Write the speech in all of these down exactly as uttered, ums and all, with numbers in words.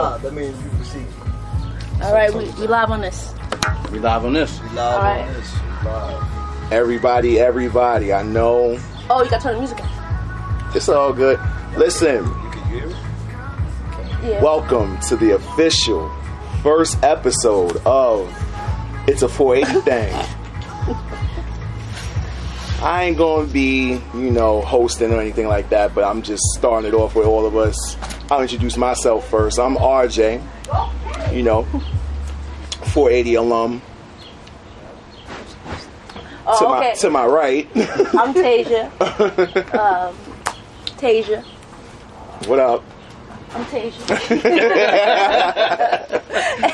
That means you receive. Alright, we, we live on this. We live on this. We live right. on this. Live. Everybody, everybody, I know. Oh, you gotta turn the music off. It's all good. Listen. You can hear it? Yeah. Welcome to the official first episode of It's a four eighty Thing. I ain't gonna be, you know, hosting or anything like that, but I'm just starting it off with all of us. I'll introduce myself first. I'm R J, you know, four eighty alum. Oh, to, okay. my, to my right. I'm Tasia. um, Tasia. What up? I'm Tasia.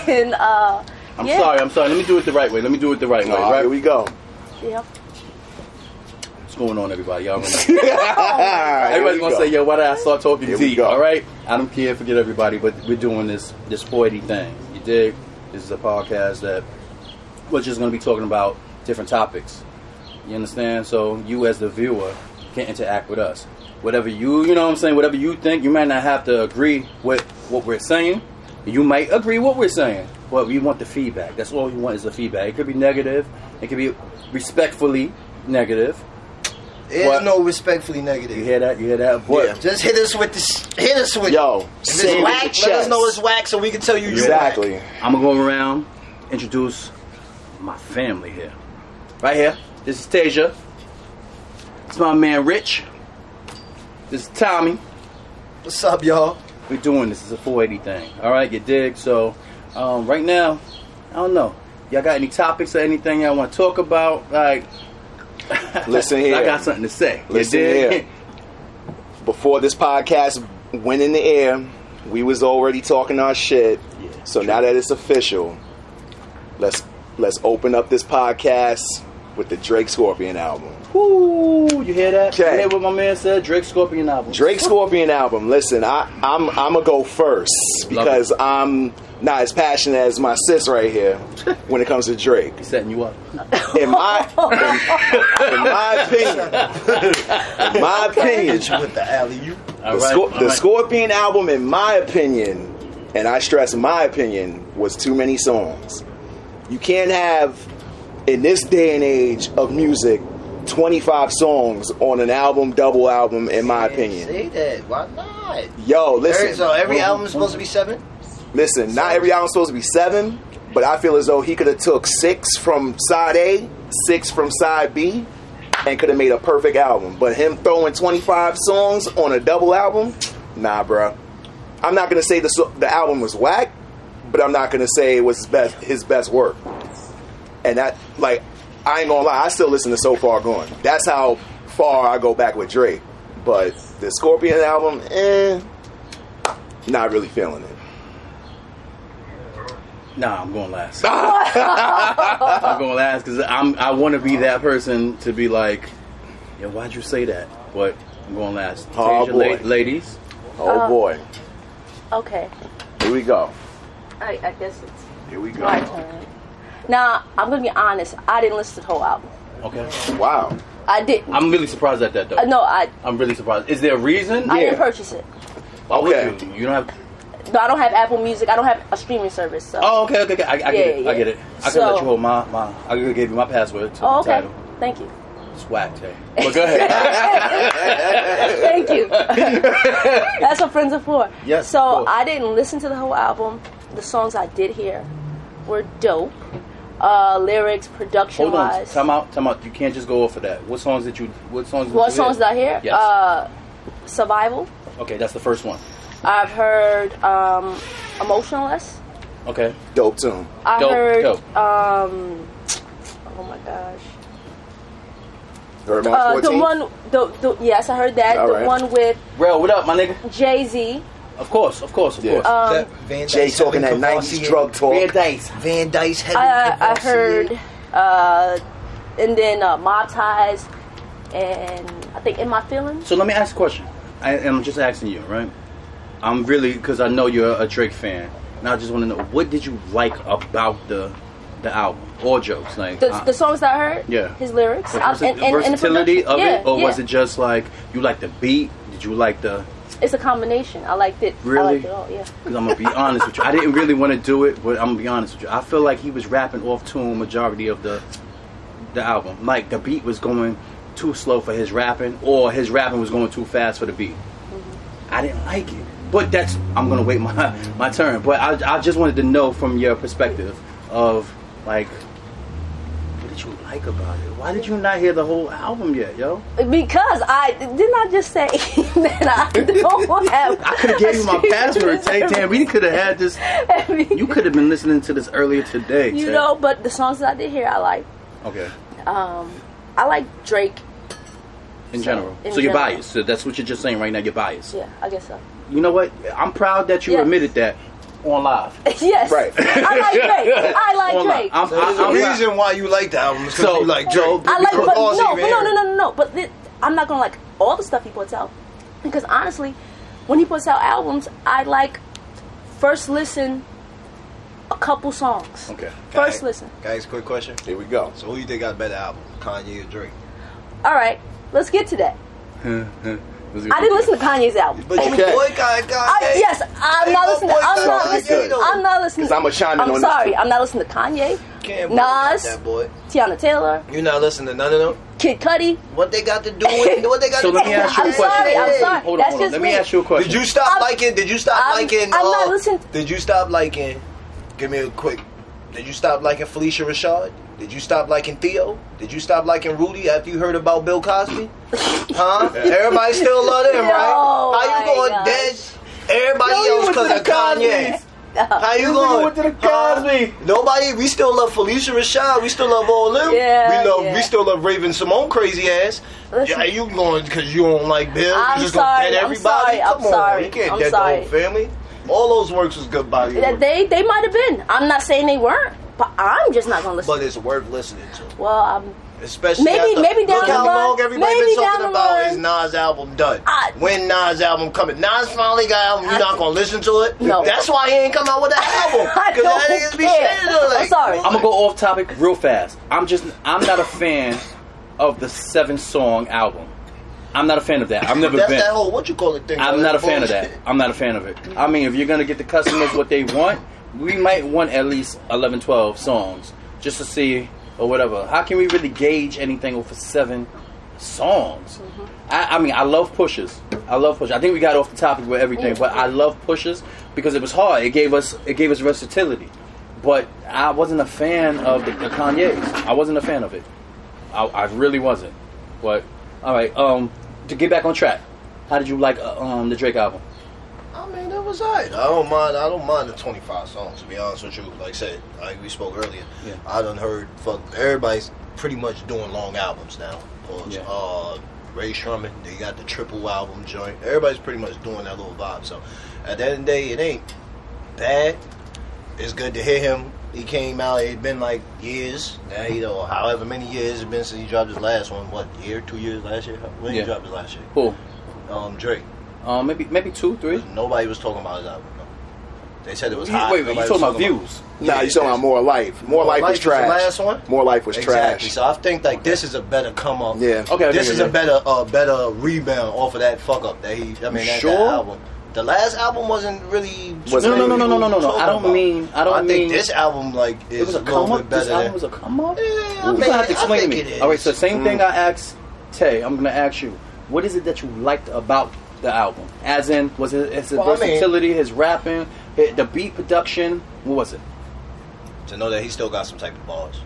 and, uh, I'm yeah. sorry, I'm sorry. Let me do it the right way. Let me do it the right way. Right, here we go. Yep. Going on, everybody, y'all remember. right, everybody's gonna go. say, yo, why did I start talking here deep? Alright? I don't care, forget everybody, but we're doing this this four eighty thing. You dig? This is a podcast that we're just gonna be talking about different topics. You understand? So you as the viewer can interact with us. Whatever you you know what I'm saying, whatever you think, you might not have to agree with what we're saying. You might agree with what we're saying. But we want the feedback. That's all we want is the feedback. It could be negative, it could be respectfully negative. There's what? No respectfully negative. You hear that? You hear that? Boy. Yeah. Just hit us with this. Hit us with yo. If it's whack, let us know it's whack, so we can tell you exactly. You're whack. I'm gonna go around, introduce my family here. Right here, this is Tasia. It's my man Rich. This is Tommy. What's up, y'all? We're doing this. It's a four eighty thing. All right, you dig? So, um, right now, I don't know. Y'all got any topics or anything y'all want to talk about? Like. Listen here. I got something to say. Listen here. Before this podcast went in the air, we was already talking our shit. Yeah, so true. Now that it's official, let's let's open up this podcast with the Drake Scorpion album. Woo! You hear that? Okay. You hear what my man said? Drake Scorpion album. Drake Scorpion album. Listen, I I'm I'm gonna go first because I'm not as passionate as my sis right here when it comes to Drake. He's setting you up. In my, in, in my opinion, in my opinion, with the alley, you. The, right, Scor- the right. Scorpion album, in my opinion, and I stress my opinion, was too many songs. You can't have, in this day and age of music, twenty-five songs on an album, double album, in my opinion. Say that. Why not? Yo, listen. So every album is supposed to be seven? Listen, seven. Not every album's supposed to be seven, but I feel as though he could have took six from side A, six from side B, and could have made a perfect album. But him throwing twenty-five songs on a double album, nah, bro. I'm not gonna say the the album was whack, but I'm not gonna say it was his best his best work. And that, like, I ain't gonna lie, I still listen to So Far Gone. That's how far I go back with Drake. But the Scorpion album, eh, not really feeling it. Nah, I'm going last. I'm going last because I'm I want to be that person to be like, yeah, why'd you say that? But I'm going last. Oh boy, la- ladies. Oh um, boy. Okay. Here we go. I, I guess it's here we go. My turn. Now I'm gonna be honest. I didn't listen to the whole album. Okay. Wow. I didn't. I'm really surprised at that though. Uh, no, I. I'm really surprised. Is there a reason? I yeah. didn't purchase it. Why okay. would you? You don't have. No, I don't have Apple Music. I don't have a streaming service. So. Oh, okay, okay, okay. I, I yeah, get it. Yeah. I get it. I so, can let you hold my, my I can give you my password to oh, the okay. title. Thank you. It's whack, hey. Well, go ahead. Thank you. That's what friends are for. Yes. So I didn't listen to the whole album. The songs I did hear were dope. Uh, lyrics, production hold wise. Hold on. Time out. Time out. You can't just go off of that. What songs did you? What songs? Did what you songs hear? did I hear? Yes. Uh, Survival. Okay, that's the first one. I've heard um, Emotionless. Okay. Dope tune. I dope, heard. Dope. Um, oh my gosh. Heard uh, the one. The, the, yes, I heard that. All the right. one with. Bro, what up, my nigga? Jay-Z. Of course, of course, of yeah. course. Um, Van Jay talking that nineties drug talk. Van Dice. Van Dice. I, I heard. Uh, and then uh, Mob Ties, and I think In My Feelings. So let me ask a question. I, I'm just asking you, right? I'm really, because I know you're a Drake fan, and I just want to know, what did you like about the the album? All jokes, like the, I, the songs that I heard. Yeah, his lyrics, the versi- and, and, versatility and the of yeah, it, or yeah. was it just like you like the beat? Did you like the it's a combination. I liked it. Really? I liked it all, yeah. Because I'm going to be honest with you. I didn't really want to do it, but I'm going to be honest with you. I feel like he was rapping off-tune majority of the the album. Like, the beat was going too slow for his rapping, or his rapping was going too fast for the beat. Mm-hmm. I didn't like it. But that's, I'm going to wait my my turn. But I, I just wanted to know from your perspective of, like, what did you like about it? Why did you not hear the whole album yet, yo? Because I, didn't I just say that I don't have... I could have gave you my password. Hey, Tam, we could have had this. You could have been listening to this earlier today, You Tam. know, but the songs that I did hear, I like. Okay. Um, I like Drake. In general. In so you're general. biased. So that's what you're just saying right now. You're biased. Yeah, I guess so. You know what? I'm proud that you yes. admitted that on live. Yes. Right. I like Drake. I like on Drake. I'm, so there's I'm, a I'm reason right. why you like the album is because so, you like Joe. I like, but no, but no, no, no, no, no. But th- I'm not going to like all the stuff he puts out. Because honestly, when he puts out albums, I like first listen a couple songs. Okay. First I, listen. Guys, quick question. Here we go. So who do you think got a better album, Kanye or Drake? All right. Let's get to that. I didn't listen to Kanye's album. But you okay. boycott Kanye. I, yes, I'm not listening. I'm not listening. I'm not listening. Because I'm a chime in on this. I'm sorry. I'm not listening to Kanye. Can't Nas, that boy. Tiana Taylor. You're not listening to none of them? Kid Cudi. What they got to do with what they got so to do with So let me ask you a question. I'm sorry. I'm sorry. Hold on, That's hold on. Let me, me ask you a question. Did you stop I'm, liking? Did you stop I'm, liking? I'm uh, not listening. Did you stop liking? Give me a quick. Did you stop liking Felicia Rashad? Did you stop liking Theo? Did you stop liking Rudy after you heard about Bill Cosby? Huh? Everybody still love him, no, right? How you going gosh. dance everybody no, else because of Kanye? No. How you, you going? To the Cosby. Huh? Nobody. We still love Felicia Rashad. We still love all them. Yeah, we love. Yeah. We still love Raven Simone, crazy ass. Listen, yeah, you going because you don't like Bill? I'm you just sorry. Gonna dead everybody. I'm sorry. Come I'm on, sorry. You can't I'm dead sorry. the whole family. All those works was good by you. They they might have been. I'm not saying they weren't. But I'm just not gonna listen. But it's worth listening to. Well, um, especially maybe after, maybe down look the how long everybody been talking about is Nas' album done. I, when Nas' album coming, Nas finally got an album. You're I, not gonna listen to it. No, that's why he ain't come out with an album. I don't that niggas be shitting like, I'm sorry. I'm gonna go off topic real fast. I'm just I'm not a fan of the seven song album. I'm not a fan of that. I've never that's been. That whole what you call it thing. I'm not a fan bullshit. of that. I'm not a fan of it. I mean, if you're gonna get the customers what they want, we might want at least eleven, twelve songs just to see or whatever. How can we really gauge anything over seven songs? Mm-hmm. I, I mean, I love pushes. I love pushes. I think we got off the topic with everything, but I love pushes because it was hard. It gave us it gave us versatility. But I wasn't a fan of the, the Kanye's. I wasn't a fan of it. I, I really wasn't. But all right, um, to get back on track, how did you like uh, um, the Drake album? I mean, that was alright. I don't mind. I don't mind the twenty-five songs. To be honest with you, like I said, like we spoke earlier, yeah. I done heard. Fuck, everybody's pretty much doing long albums now. Cause yeah. uh, Ray Sherman, they got the triple album joint. Everybody's pretty much doing that little vibe. So at the end of the day, it ain't bad. It's good to hear him. He came out. It's been like years now, you know, however many years it's been since he dropped his last one. What year? Two years? Last year? When yeah. he dropped his last year? Who? Um, Drake. Um, maybe maybe two, three. Nobody was talking about his album. No. They said it was hot. Wait, wait, you talking about views? Nah, yeah, you talking about More Life. More, More Life, Life was trash. Was the last one? More Life was exactly. trash. So I think like this is a better come up. Yeah. Okay. This is a better uh, better rebound off of that fuck up that he. I mean, that, sure? that album. The last album wasn't really. Was no, no, no, no, no, no, no, no. I don't about. mean. I don't I mean. I think this album like is it was a, a come up. This album was a come up. Yeah, I mean, you have to explain to me. All right, so same thing I asked Tay. I'm gonna ask you. What is it that you liked about the album? As in, was it his well, versatility, I mean, his rapping, his, the beat production? What was it? To know that he still got some type of bars.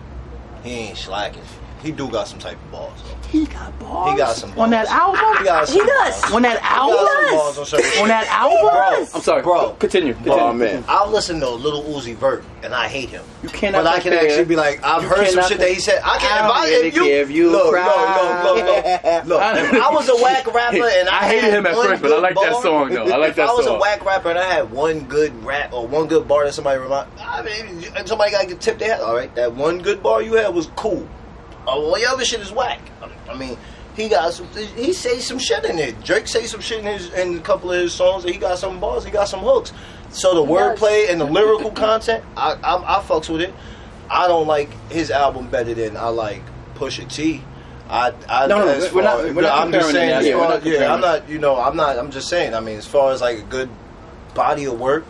He ain't slacking. He do got some type of bars. Though. He got bars? He got some bars. On that album? He, got some he does. Bars. On that album? He got some bars on, on that album? Bro, I'm sorry. Bro, continue. continue. Oh, man. I've listened to Lil Uzi Vert, and I hate him. You cannot But I can actually be like, I've you heard some shit that he said. I can't invite really you. Give you look, look, look, look, look. I was a whack rapper, and I, I hated him at first, but I like that song, though. I like that song. If I was a whack rapper, and I had one good rap or one good bar that somebody reminded I mean, somebody got to tip their head. All right, that one good bar you had was cool. All the other shit is whack. I mean, he got some. He say some shit in it. Drake say some shit in his in a couple of his songs. He got some bars. He got some hooks. So the wordplay and the lyrical content, I, I I fucks with it. I don't like his album better than I like Pusha T. I, I no, no, as we're far, not. We're not I'm just saying. As yeah, far, yeah, I'm not. You know, I'm not. I'm just saying. I mean, as far as like a good body of work,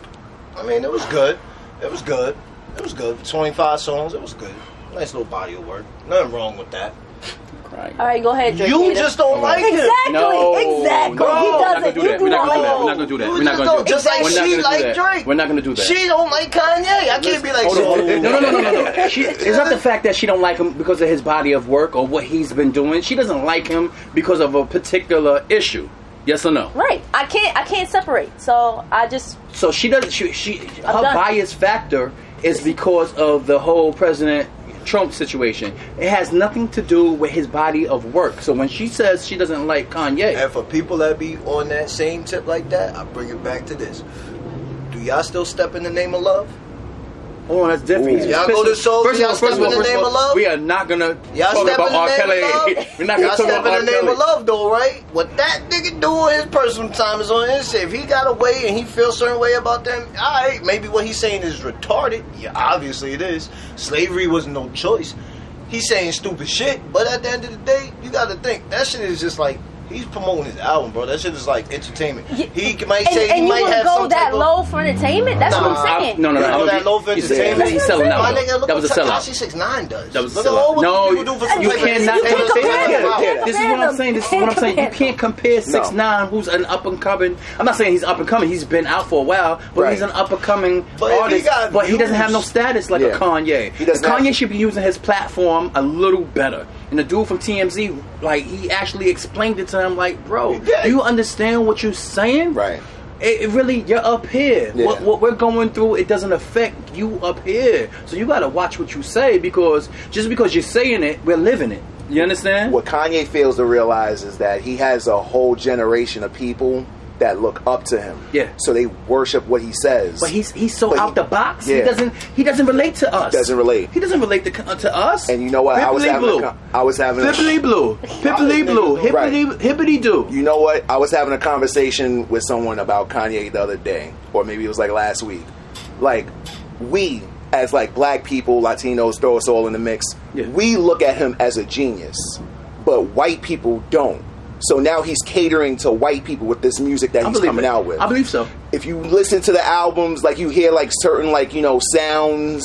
I mean, it was good. It was good. It was good. twenty-five songs. It was good. Nice little body of work. Nothing wrong with that. Right. All right, go ahead. Drake, you just don't like him. Exactly. No, exactly. No, he doesn't. Do you do we're not, not like him. We're not gonna do that. You we're not gonna do that. Just like she like Drake. We're not gonna do that. She don't like Kanye. I can't be like. Hold on. No, no, no, no, no. She, it's not the fact that she don't like him because of his body of work or what he's been doing. She doesn't like him because of a particular issue. Yes or no? Right. I can't. I can't separate. So I just. So she doesn't. She. she her bias factor is because of the whole president. Trump situation. It has nothing to do with his body of work. So when she says she doesn't like Kanye, and for people that be on that same tip like that, I bring it back to this: do y'all still step in the name of love? Oh, that's different. Ooh. Y'all go to Soul. First y'all step in the name of love. We are not gonna y'all talk about R. Kelly. We're not gonna y'all talk step about in the name of love, though, right? What that nigga do in his personal time is on his shit. If he got away and he feels a certain way about them, all right, maybe what he's saying is retarded. Yeah, obviously it is. Slavery was no choice. He's saying stupid shit, but at the end of the day, you got to think that shit is just like. He's promoting his album, bro. That shit is like entertainment. He might say and, and he might have some. And you would go that low for entertainment? That's nah, what I'm saying. I, no, no, no. You go that low for entertainment? He's selling out. That was a sellout. six nine does. That was a sellout. No, you, you cannot compare. This is what I'm saying. This is what I'm saying. You can't compare six nine, who's an up and coming. I'm not saying he's up and coming. He's been out for a while, but he's an up and coming artist. But he doesn't have no status like a Kanye. Kanye should be using his platform a little better. And the dude from T M Z, like, he actually explained it to him, like, bro, do you understand what you're saying? Right. It, it really, you're up here. Yeah. What, what we're going through, it doesn't affect you up here. So you got to watch what you say, because just because you're saying it, we're living it. You understand? What Kanye fails to realize is that he has a whole generation of people that look up to him. Yeah. So they worship what he says. But he's he's so but out he, the box. Yeah. He doesn't he doesn't relate to us. He doesn't relate. He doesn't relate to, uh, to us. And you know what? Pippily I was having blue. A, I was having Pippily a, blue. Pippily blue. Hippity right. hippity do. You know what? I was having a conversation with someone about Kanye the other day, or maybe it was like last week. Like we as like black people, Latinos, throw us all in the mix. Yeah. We look at him as a genius, but white people don't. So now he's catering to white people with this music that he's coming out with. I believe so. If you listen to the albums, like you hear like certain like, you know, sounds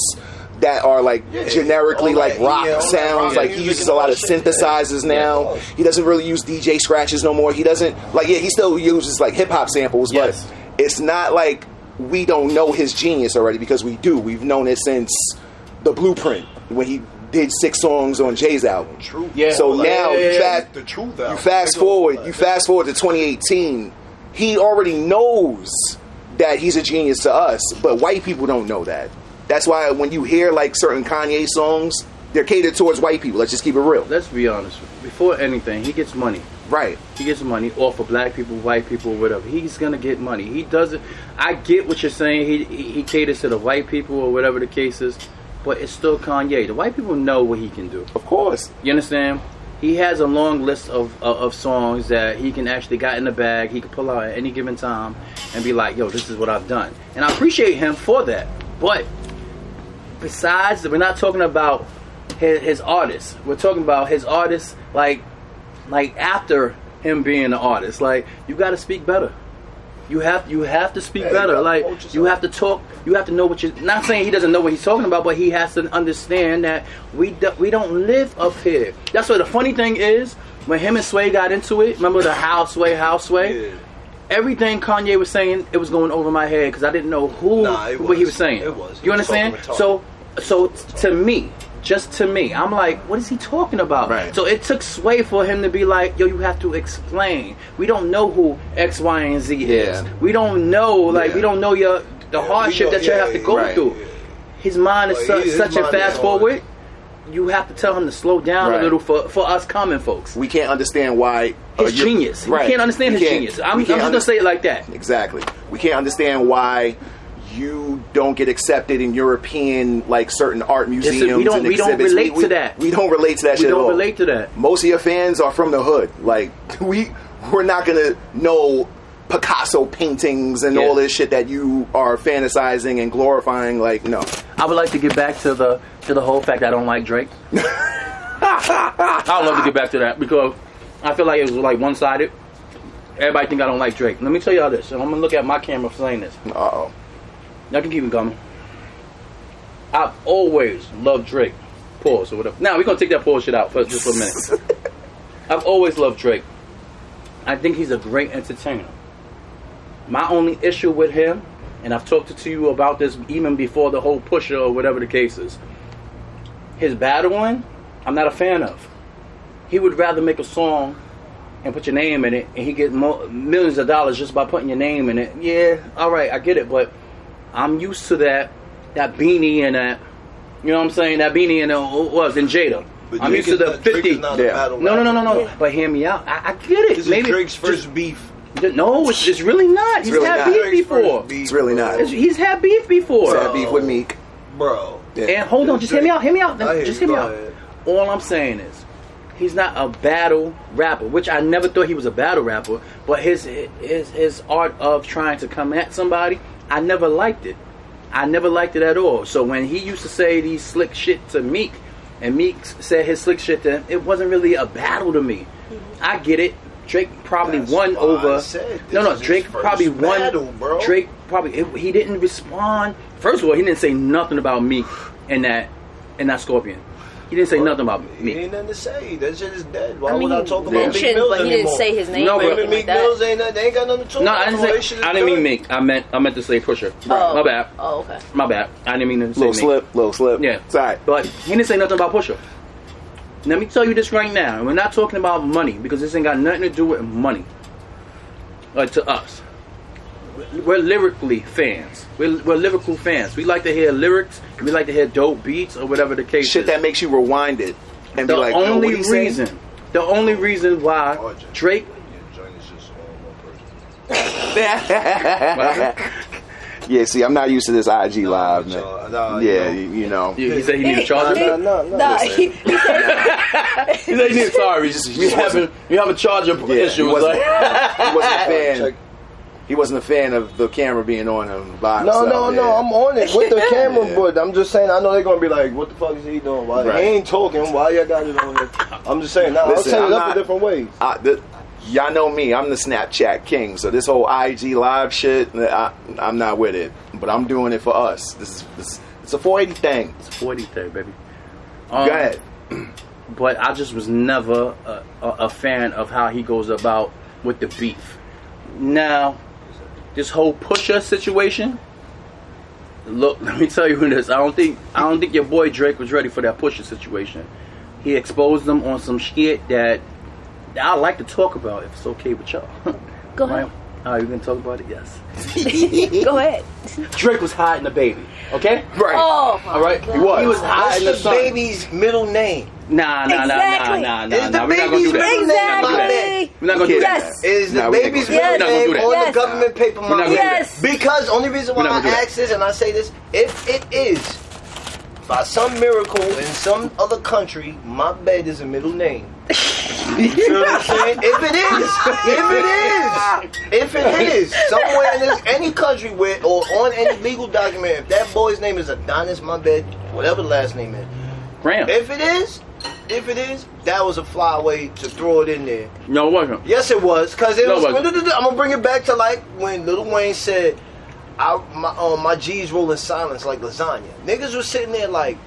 that are like yeah, generically like that, rock yeah, sounds. Like he uses a lot of synthesizers now. He doesn't really use D J scratches no more. He doesn't like yeah, he still uses like hip hop samples, yes. But it's not like we don't know his genius already, because we do. We've known it since The Blueprint when he did six songs on Jay's album. True. Yeah. So like, now yeah, yeah, fa- the truth album. You fast forward. Like you fast forward to twenty eighteen. He already knows that he's a genius to us, but white people don't know that. That's why when you hear like certain Kanye songs, they're catered towards white people. Let's just keep it real. Let's be honest. Before anything, he gets money. Right. He gets money off of black people, white people, whatever. He's gonna get money. He doesn't. I get what you're saying. He he, he caters to the white people or whatever the case is. But it's still Kanye. The white people know what he can do. Of course. You understand? He has a long list of, of, of songs that he can actually got in the bag. He can pull out at any given time and be like, yo, this is what I've done. And I appreciate him for that. But besides, we're not talking about his, his artists. We're talking about his artists like, like after him being an artist. Like, you got to speak better. You have you have to speak yeah, better. You like you have to talk. You have to know what you're. Not saying he doesn't know what he's talking about, but he has to understand that we do, we don't live up here. That's what the funny thing is. When him and Sway got into it, remember the how Sway, how Sway. Yeah. Everything Kanye was saying, it was going over my head because I didn't know who nah, what he was saying. It was. It you was understand? So so to me. Just to me, I'm like, what is he talking about? Right. So it took Sway for him to be like, yo, you have to explain. We don't know who X, Y, and Z yeah. is. We don't know, like, yeah. we don't know your the yeah, hardship know, that you yeah, have to go right, through. Yeah. His mind is well, su- his such mind a fast forward. You have to tell him to slow down right. a little for, for us common folks. We can't understand why uh, his genius. Right. We can't understand we his can't, genius. I'm, I'm just under- gonna say it like that. Exactly. We can't understand why. You don't get accepted in European, like certain art museums. Yes, we don't, and we don't relate we, we, to that. We don't relate to that we shit at all. We don't relate to that. Most of your fans are from the hood. Like, we, we're not going to know Picasso paintings and yeah. all this shit that you are fantasizing and glorifying. Like, no. I would like to get back to the to the whole fact that I don't like Drake. I would love to get back to that because I feel like it was like one-sided. Everybody think I don't like Drake. Let me tell y'all this. I'm gonna look at my camera saying this. Uh oh. Y'all can keep it coming. I've always loved Drake. Pause or whatever. Now we're gonna take that pause shit out for just for a minute. I've always loved Drake. I think he's a great entertainer. My only issue with him, and I've talked to you about this even before the whole Pusher or whatever the case is, his battling, I'm not a fan of. He would rather make a song and put your name in it, and he get mo millions of dollars just by putting your name in it. Yeah, all right, I get it, but I'm used to that, that beanie and that, you know what I'm saying, that beanie and what was in Jada. But I'm used to the fifty. Yeah. No, no, no, no, no. Yeah. But hear me out. I, I get it. This Maybe is Drake's first just, beef. No, it's, it's really not. He's really had not. beef before. Beef. It's really not. It's, he's had beef before. He's had beef with Meek, bro. Yeah. And hold yeah, on, just Drake. hear me out. Hear me out. Hear just hear me out. Ahead. All I'm saying is, he's not a battle rapper, which I never thought he was a battle rapper. But his his his art of trying to come at somebody, I never liked it. I never liked it at all. So when he used to say these slick shit to Meek, and Meek said his slick shit to him, it wasn't really a battle to me. I get it. Drake probably That's won over. No, no. Drake probably won. Battle, bro. Drake probably it, he didn't respond. First of all, he didn't say nothing about Meek and that and that Scorpion. He didn't say bro, nothing about Meek. He ain't nothing to say. That shit is dead. Why I mean, would I talk about Meek Mills anymore? But he didn't say his name. No, but Meek Mills ain't nothing. They ain't got nothing to talk no, about. No, I didn't say. I didn't mean Meek. I meant I meant to say Pusher. Oh. My bad. Oh, okay. My bad. I didn't mean to say Meek. Little slip. Little slip. Yeah. It's all right. But he didn't say nothing about Pusher. Let me tell you this right now, and we're not talking about money because this ain't got nothing to do with money. Like to us, we're lyrically fans. We're, we're lyrical fans. We like to hear lyrics. We like to hear dope beats or whatever the case. Shit is. that makes you rewind it and the be like, only oh, what are you reason, saying? the only reason why Drake. Yeah, see, I'm not used to this I G no, live, man. No, no, yeah, you know. You know. He, he said he needed a charger? No, no, no. no. He, he said he needed sorry. Just, he you, have a, you have a charger yeah, issue. He wasn't, like. he, wasn't a fan, he wasn't a fan of the camera being on him. By no, himself, no, yeah. no. I'm on it with the camera, yeah. but I'm just saying, I know they're going to be like, what the fuck is he doing? Why right. He ain't talking. Why y'all got it on here? I'm just saying, nah, Listen, I'll set it up not, in different ways. I, the, Y'all know me. I'm the Snapchat king. So this whole I G live shit, I, I'm not with it. But I'm doing it for us. This is this, it's a four eighty thing. It's a four eighty thing, baby. Um, Go ahead. But I just was never a, a, a fan of how he goes about with the beef. Now, this whole Pusher situation. Look, let me tell you this. I don't think I don't think your boy Drake was ready for that Pusher situation. He exposed them on some shit that. I like to talk about it, if it's okay with y'all. Go ahead. Right? Oh, you gonna talk about it? Yes. Go ahead. Drake was hiding the baby. Okay. Right. Oh. All right. God. He was. He was hiding the, the baby's middle name. Nah, nah, exactly. nah, nah, nah, nah. Is nah. the we're baby's middle name? We're not gonna do that. Yes. Is the baby's middle name on the government paper? Money? Yes. Because only reason why I ask this and I say this, if it is by some miracle in some other country, my bed is a middle name. You feel what I'm saying? If it is, if it is, if it is, somewhere in this, any country with or on any legal document, if that boy's name is Adonis, my bad, whatever the last name is, Graham. If it is, if it is, that was a flyway to throw it in there. No, it wasn't. Yes, it was, cause it no, was. It I'm gonna bring it back to like when Lil Wayne said, "I my um, my G's roll in silence like lasagna." Niggas was sitting there like.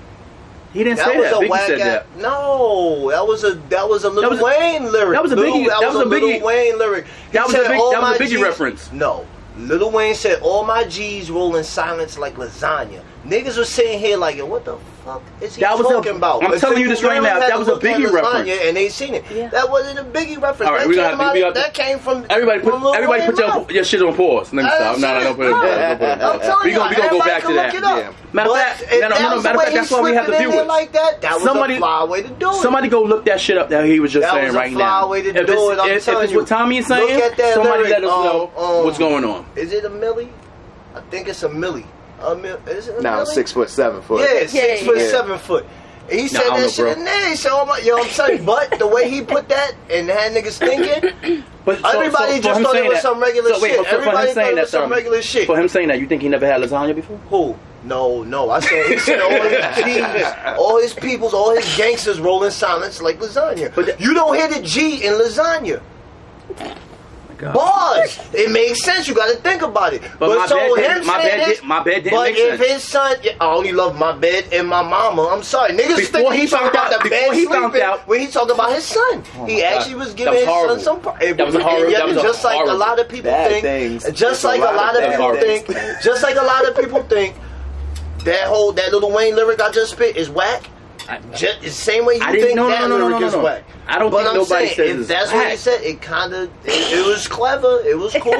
He didn't that say was that. A Biggie said that. At, no, that was a that was a Lil was a, Wayne lyric. That was a Biggie. Lil, that, that was a Lil Wayne lyric. He that was a big, that was a Biggie G's, reference. No, Lil Wayne said, "All my G's roll in silence like lasagna." Niggas were sitting here like, "Yo, what the fuck is he that was talking a, about?" I'm but telling you this right now. That was a Biggie reference, and they seen it. Yeah. That wasn't a Biggie reference. All right, that we came out, have to, that came from everybody. Put, from everybody Wayne put your, your shit on pause. Let me stop. No, no, no, put it on pause. We gonna we gonna go back to that. Yeah. Matter of fact, no, no, matter of fact, that's why we have to do it like that. That was a fly way to do it. Somebody go look that shit up that he was just saying right now. That was a fly way to do it. I'm telling you, if it's what Tommy is saying, somebody let us know what's going on. Is it a milli? I think it's a milli. Um, is it no, six foot, seven foot. Yeah, six yeah. foot, yeah. seven foot. And he no, said that shit in there. He said, oh my, yo, I'm telling but the way he put that and had niggas thinking, but so, everybody so just thought it was that, some regular so wait, shit. For, for everybody for him thought it was that, some sir, regular shit. For him saying that, you think he never had lasagna before? Who? No, no. I said he said all his G's, all his peoples, all his gangsters roll in silence like lasagna. But you don't hear the G in lasagna. Bars. It makes sense. You got to think about it. But, but my, so bed him my, bed this, did, my bed didn't make sense. But if his son, I only love my bed and my mama. I'm sorry, niggas. Before think he found out, the before he found out, when he talked about his son, oh he actually God. was giving was his horrible. son some. That was horrible. Yeah, that was just horrible. like a lot of people Bad think. Things. Just There's like a lot, a lot of people things. think. Just like a lot of people think. That whole that Lil Wayne lyric I just spit is whack. I, just, the same way you think no, that no, no, lyric no, no, is no. whack. I don't but think I'm nobody saying, says if that's whack. what he said, it kind of, it, it was clever, it was cool, it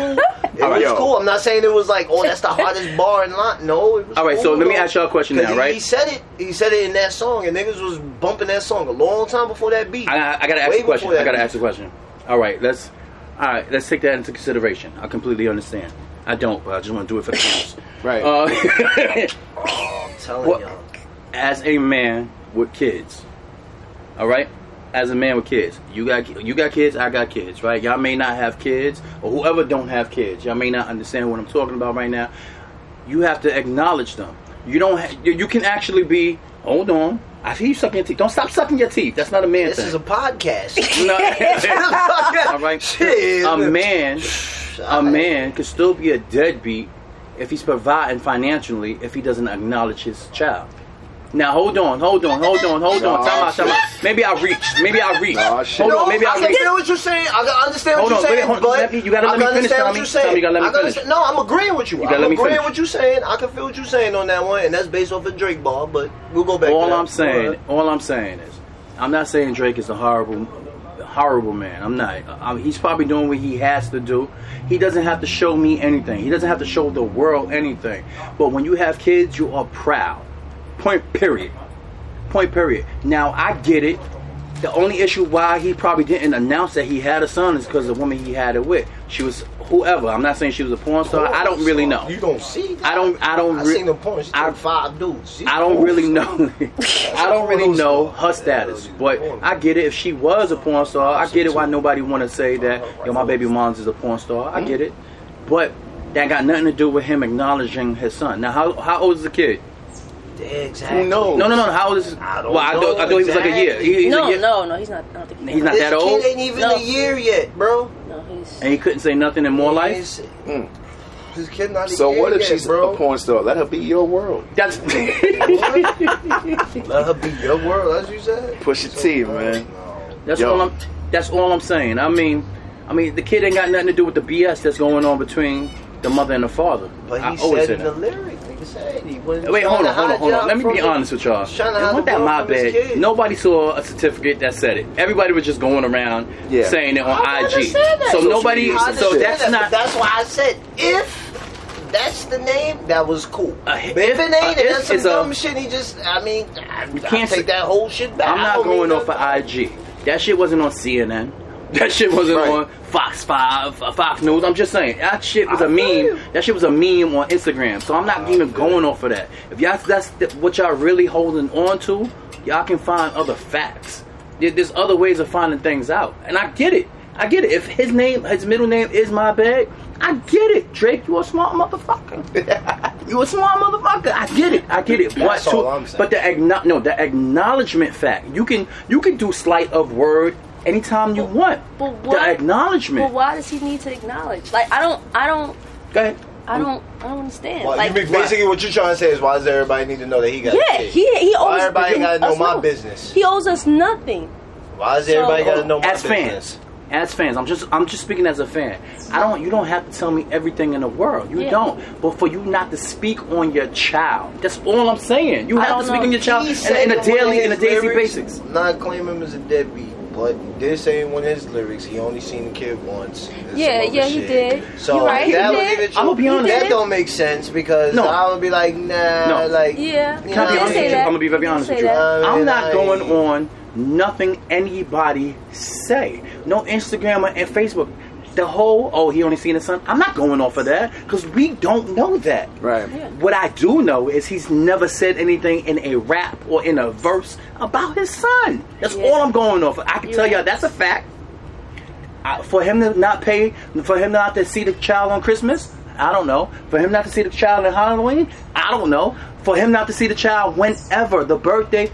All was right, cool. I'm not saying it was like, oh, that's the hardest bar in line. No, it was All right, cool, so let me ask y'all a question now, right? He, he said it, he said it in that song, and niggas was bumping that song a long time before that beat. I, I gotta ask a question, I gotta beat. ask a question. All right, let's, all right, let's take that into consideration. I completely understand. I don't, but I just want to do it for the fans. Right. Uh, oh, I'm telling well, y'all. As a man with kids, all right? As a man with kids, you got you got kids, I got kids, right? Y'all may not have kids, or whoever don't have kids, y'all may not understand what I'm talking about right now. You have to acknowledge them. You don't. Ha you can actually be. Hold on. I see you sucking your teeth. Don't stop sucking your teeth. That's not a man. This thing. is a podcast. No. All right. Jeez. A man. A man could still be a deadbeat if he's providing financially if he doesn't acknowledge his child. Now hold on, hold on, hold on, hold on. Time out, time out. Maybe I reached. Maybe I reached. Nah, hold no, on, maybe I, I reached. I know what you're saying. I understand what hold you're on, saying. Hold on, let me, you gotta let me finish, Tommy. Tommy, you gotta let me finish. Say, no, I'm agreeing with you. you I'm agreeing finish. with you saying. I can feel what you're saying on that one, and that's based off of Drake ball. But we'll go back. All to that. I'm saying, right. all I'm saying is, I'm not saying Drake is a horrible. horrible man. I'm not. I mean, he's probably doing what he has to do. He doesn't have to show me anything. He doesn't have to show the world anything. But when you have kids, you are proud. Point period. Point period. Now, I get it. The only issue why he probably didn't announce that he had a son is because the woman he had it with. She was whoever. I'm not saying she was a porn star. Porn I don't really star. know. You don't see that? I don't. I don't. I seen the porn. She took five dudes. She I don't really star. know. I don't really know her status, yeah, but I get it. If she was a porn star, I get it. Why nobody want to say that? Yo, my baby mom's is a porn star. I get it, but that got nothing to do with him acknowledging his son. Now, how how old is the kid? Exactly. Who knows? No, no, no. How old is? I don't well, I know. I thought exactly. he was like a year. He, he's no, a year. no, no. He's not. I don't think he's, he's not this that old. He ain't even no. a year yet, bro. No, he's. And he couldn't say nothing in more life. Mm. This kid not even. So what if yet, she's bro? a porn star? Let her be your world. That's. Let her be your world, as you said. Pusha so T, man. No. That's Yo. all I'm. That's all I'm saying. I mean, I mean, the kid ain't got nothing to do with the B S that's going on between the mother and the father. But he I always said, said in the lyrics. He Wait, hold on, hold on, hold on. Let me be honest with y'all. Wasn't that my bad? Nobody saw a certificate that said it. Everybody was just going around yeah. saying it on I I G. That. So, so nobody. So that's that. not. That's why I said if that's the name, that was cool. Uh, if, if it ain't, uh, if that's some a, dumb shit. He just. I mean, I, you can't I take that whole shit back. I'm not going off of I G. That shit wasn't on C N N. That shit wasn't right. on Fox five, uh, Fox News. I'm just saying. That shit was a meme. That shit was a meme on Instagram. So I'm not even going off of that. If y'all that's th what y'all really holding on to, y'all can find other facts. There's other ways of finding things out. And I get it. I get it. If his name, his middle name is my bad, I get it. Drake, you a smart motherfucker. You a smart motherfucker. I get it. I get it. But That's to, all I'm saying. But the no, the acknowledgement fact. You can you can do sleight of word anytime you but, want. But what, the acknowledgement. But why does he need to acknowledge? Like I don't, I don't. Go ahead. I don't, I don't understand. Well, like, basically, what you're trying to say is, why does everybody need to know that he got? Yeah, a kid? he he owes. Why everybody got to know my no. business? He owes us nothing. Why does so, everybody got to know my as business? As fans, as fans, I'm just, I'm just speaking as a fan. I don't, you don't have to tell me everything in the world. You yeah. don't. But for you not to speak on your child, that's all I'm saying. You have to speak know. on your child in, in a daily, in a daily basis. Not claim him as a deadbeat. But he did say in one of his lyrics, he only seen the kid once. Yeah, yeah, he shit. did. So right, that he did. Even I'm gonna be honest. That don't make sense because no. I would be like, nah, no. like, yeah. Can I be honest with you? I'm gonna be very honest with you. I'm not going on nothing anybody say. No Instagram and Facebook. The whole oh he only seen his son. I'm not going off of that because we don't know that. Right. Yeah. What I do know is he's never said anything in a rap or in a verse about his son. That's yeah. all I'm going off of. I can You're tell right. y'all that's a fact. I, for him to not pay, for him not to see the child on Christmas, I don't know. For him not to see the child in Halloween? I don't know. For him not to see the child whenever, the birthday,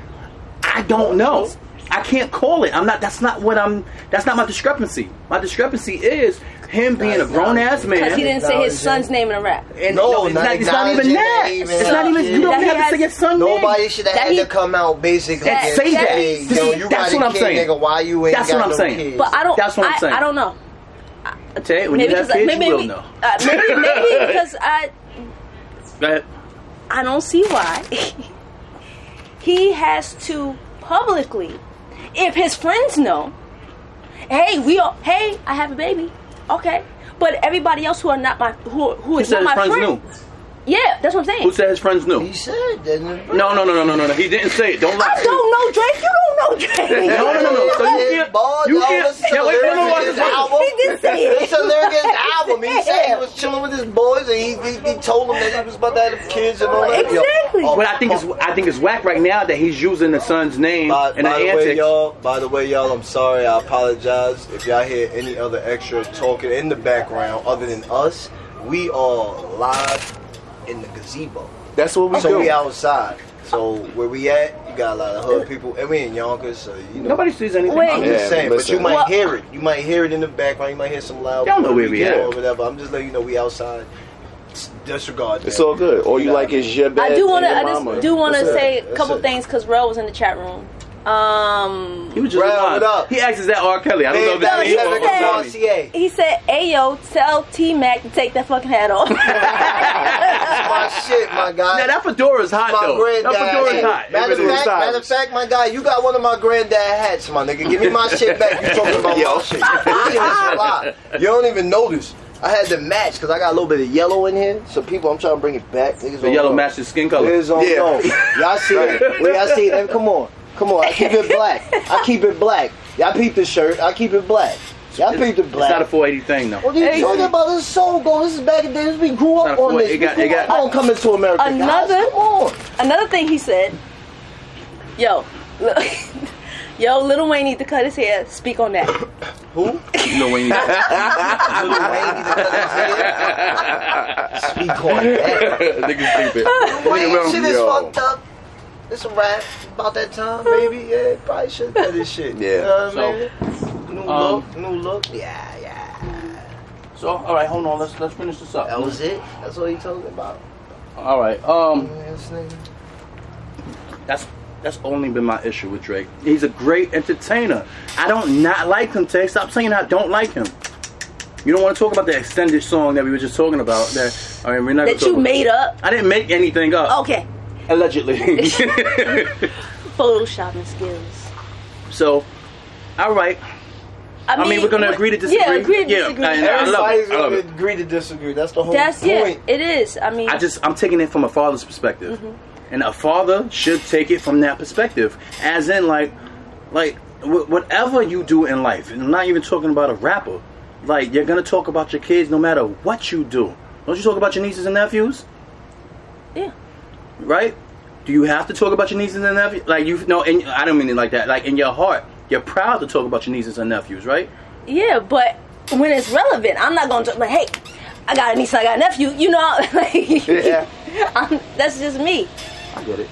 I don't know. I can't call it. I'm not, that's not what I'm, that's not my discrepancy. My discrepancy is him being a grown-ass man. Because he didn't say his son's name in a rap. And no, it's not, it's not even that. Even it's not even, you don't have to say your son's name. Nobody should have had to come out basically and say that. Yo, you got a kid, nigga, why you ain't got no kids? But I don't, that's what I'm saying. I don't know. I tell you, when maybe you have kids, maybe, you will know. Uh, maybe, maybe because I... Go ahead. I don't see why. He has to publicly, if his friends know, hey, we all, hey, I have a baby. Okay. But everybody else who are not my, who, who is not my friend. He said his friends knew. Yeah, that's what I'm saying. Who said his friends knew? He said, didn't he? No, no, no, no, no, no, no. He didn't say it. Don't lie. I don't know Drake. You don't know Drake. no, no, no, no. So you can't. You can't. Can't wait for him to watch his album. He didn't say it. It's a lyric album. He said he was chilling with his boys, and he, he, he told them that he was about to have kids and all that. Exactly. Yo, oh, but I think it's I think it's whack right now that he's using the son's name by, and by the, the way, y'all. By the way, y'all, I'm sorry. I apologize if y'all hear any other extra talking in the background other than us. We are live in the gazebo. That's what we so do. So we outside. So where we at, you got a lot of hood people. And we in Yonkers, so you know. Nobody sees anything. Wait. I'm just yeah, saying, but you might well, hear it. You might hear it in the background. You might hear some loud. Y'all know where we at. Or whatever. I'm just letting you know we outside. Disregard that. It's all good. All you, you like is your bed. I do want to. I just do want to say a couple things because Rel was in the chat room. Um, he was just up. He asked, is that R. Kelly? I don't know if it's he, said, he said, ayo, tell T-Mac to take that fucking hat off. My shit, my guy. Now, that fedora's hot, my though. Granddad. That fedora's hot. Matter, really fact, matter of fact, my guy, you got one of my granddad hats, my nigga. Give me my shit back. You talking about my shit. You don't even notice. I had to match because I got a little bit of yellow in here. So people, I'm trying to bring it back. Niggas the yellow matches skin color. Niggas on yeah. Y'all see it. Y'all see it. Come on. Come on, I keep it black. I keep it black. Y'all peep the shirt. I keep it black. Y'all peep the black. It's not a four eighty thing, though. What are you talking about? This is soul, bro. This is back in the days. We grew up on this. It got, it got, I don't come into America. Another, guys. Come on. Another thing he said, yo, yo, Lil Wayne need to cut his hair. Speak on that. Who? Lil Wayne. Lil Wayne need to cut his hair. Speak on that. Nigga stupid. Wayne shit is fucked up. It's a rap about that time, maybe. Yeah, probably should do this shit. Yeah. You know what so, I mean? New um, look, new look. Yeah, yeah. So, all right, hold on. Let's let's finish this up. That was it. That's what he told me about. All right. Um. That's that's only been my issue with Drake. He's a great entertainer. I don't not like him. Tay, stop saying I don't like him. You don't want to talk about the extended song that we were just talking about. That I mean, we're not. That you made about. Up. I didn't make anything up. Okay. Allegedly. Photoshopping skills. So, all right. I mean, I mean we're going to agree to disagree. Yeah, agree to yeah, disagree. I, I Everybody's going to agree to disagree. That's the whole That's point. It. It is. I mean, I just, I'm taking it from a father's perspective. Mm-hmm. And a father should take it from that perspective. As in, like, like whatever you do in life, and I'm not even talking about a rapper, like, you're going to talk about your kids no matter what you do. Don't you talk about your nieces and nephews? Yeah. Right? Do you have to talk about your nieces and nephews? Like you know, and I don't mean it like that. Like in your heart, you're proud to talk about your nieces and nephews, right? Yeah, but when it's relevant, I'm not gonna talk like, hey, I got a niece, I got a nephew. You know, like, yeah. I'm, that's just me. I get it.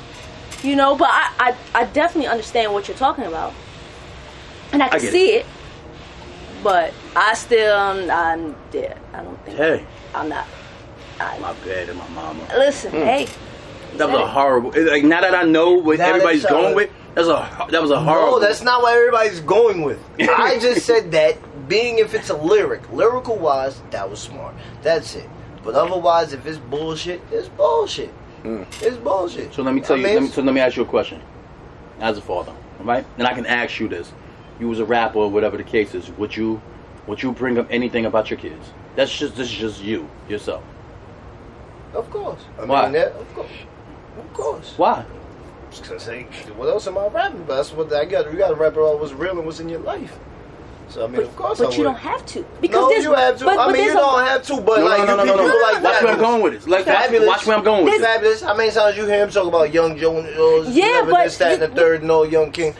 You know, but I, I, I definitely understand what you're talking about, and I can I see it. it. But I still, um, I'm, yeah, I don't think. Hey, I'm not. I, my dad and my mama. Listen, mm. hey. That was a horrible. Like now that I know what now everybody's that going with, that's a that was a horrible. No, that's not what everybody's going with. I just said that being if it's a lyric, lyrical wise, that was smart. That's it. But otherwise, if it's bullshit, it's bullshit. Mm. It's bullshit. So let me tell you. I mean, let me so let me ask you a question. As a father, right? And I can ask you this: you was a rapper, or whatever the case is, would you would you bring up anything about your kids? That's just this is just you yourself. Of course. I Why? mean, that, of course. Of course. Why? Because hey, what else am I rapping about? That's what I got. You got to rap about what's real and what's in your life. So I mean, but, of course. But I you don't have to. Because no, there's, you have to. But, I mean, you don't a, have to. But no, like, no, no, you no, no, no. like watch where I'm going with this. Like Fabulous. Watch where I'm going with this. Fabulous. How many times you hear him talk about young Jones? Yeah, but this, that, you, and the third, no young king.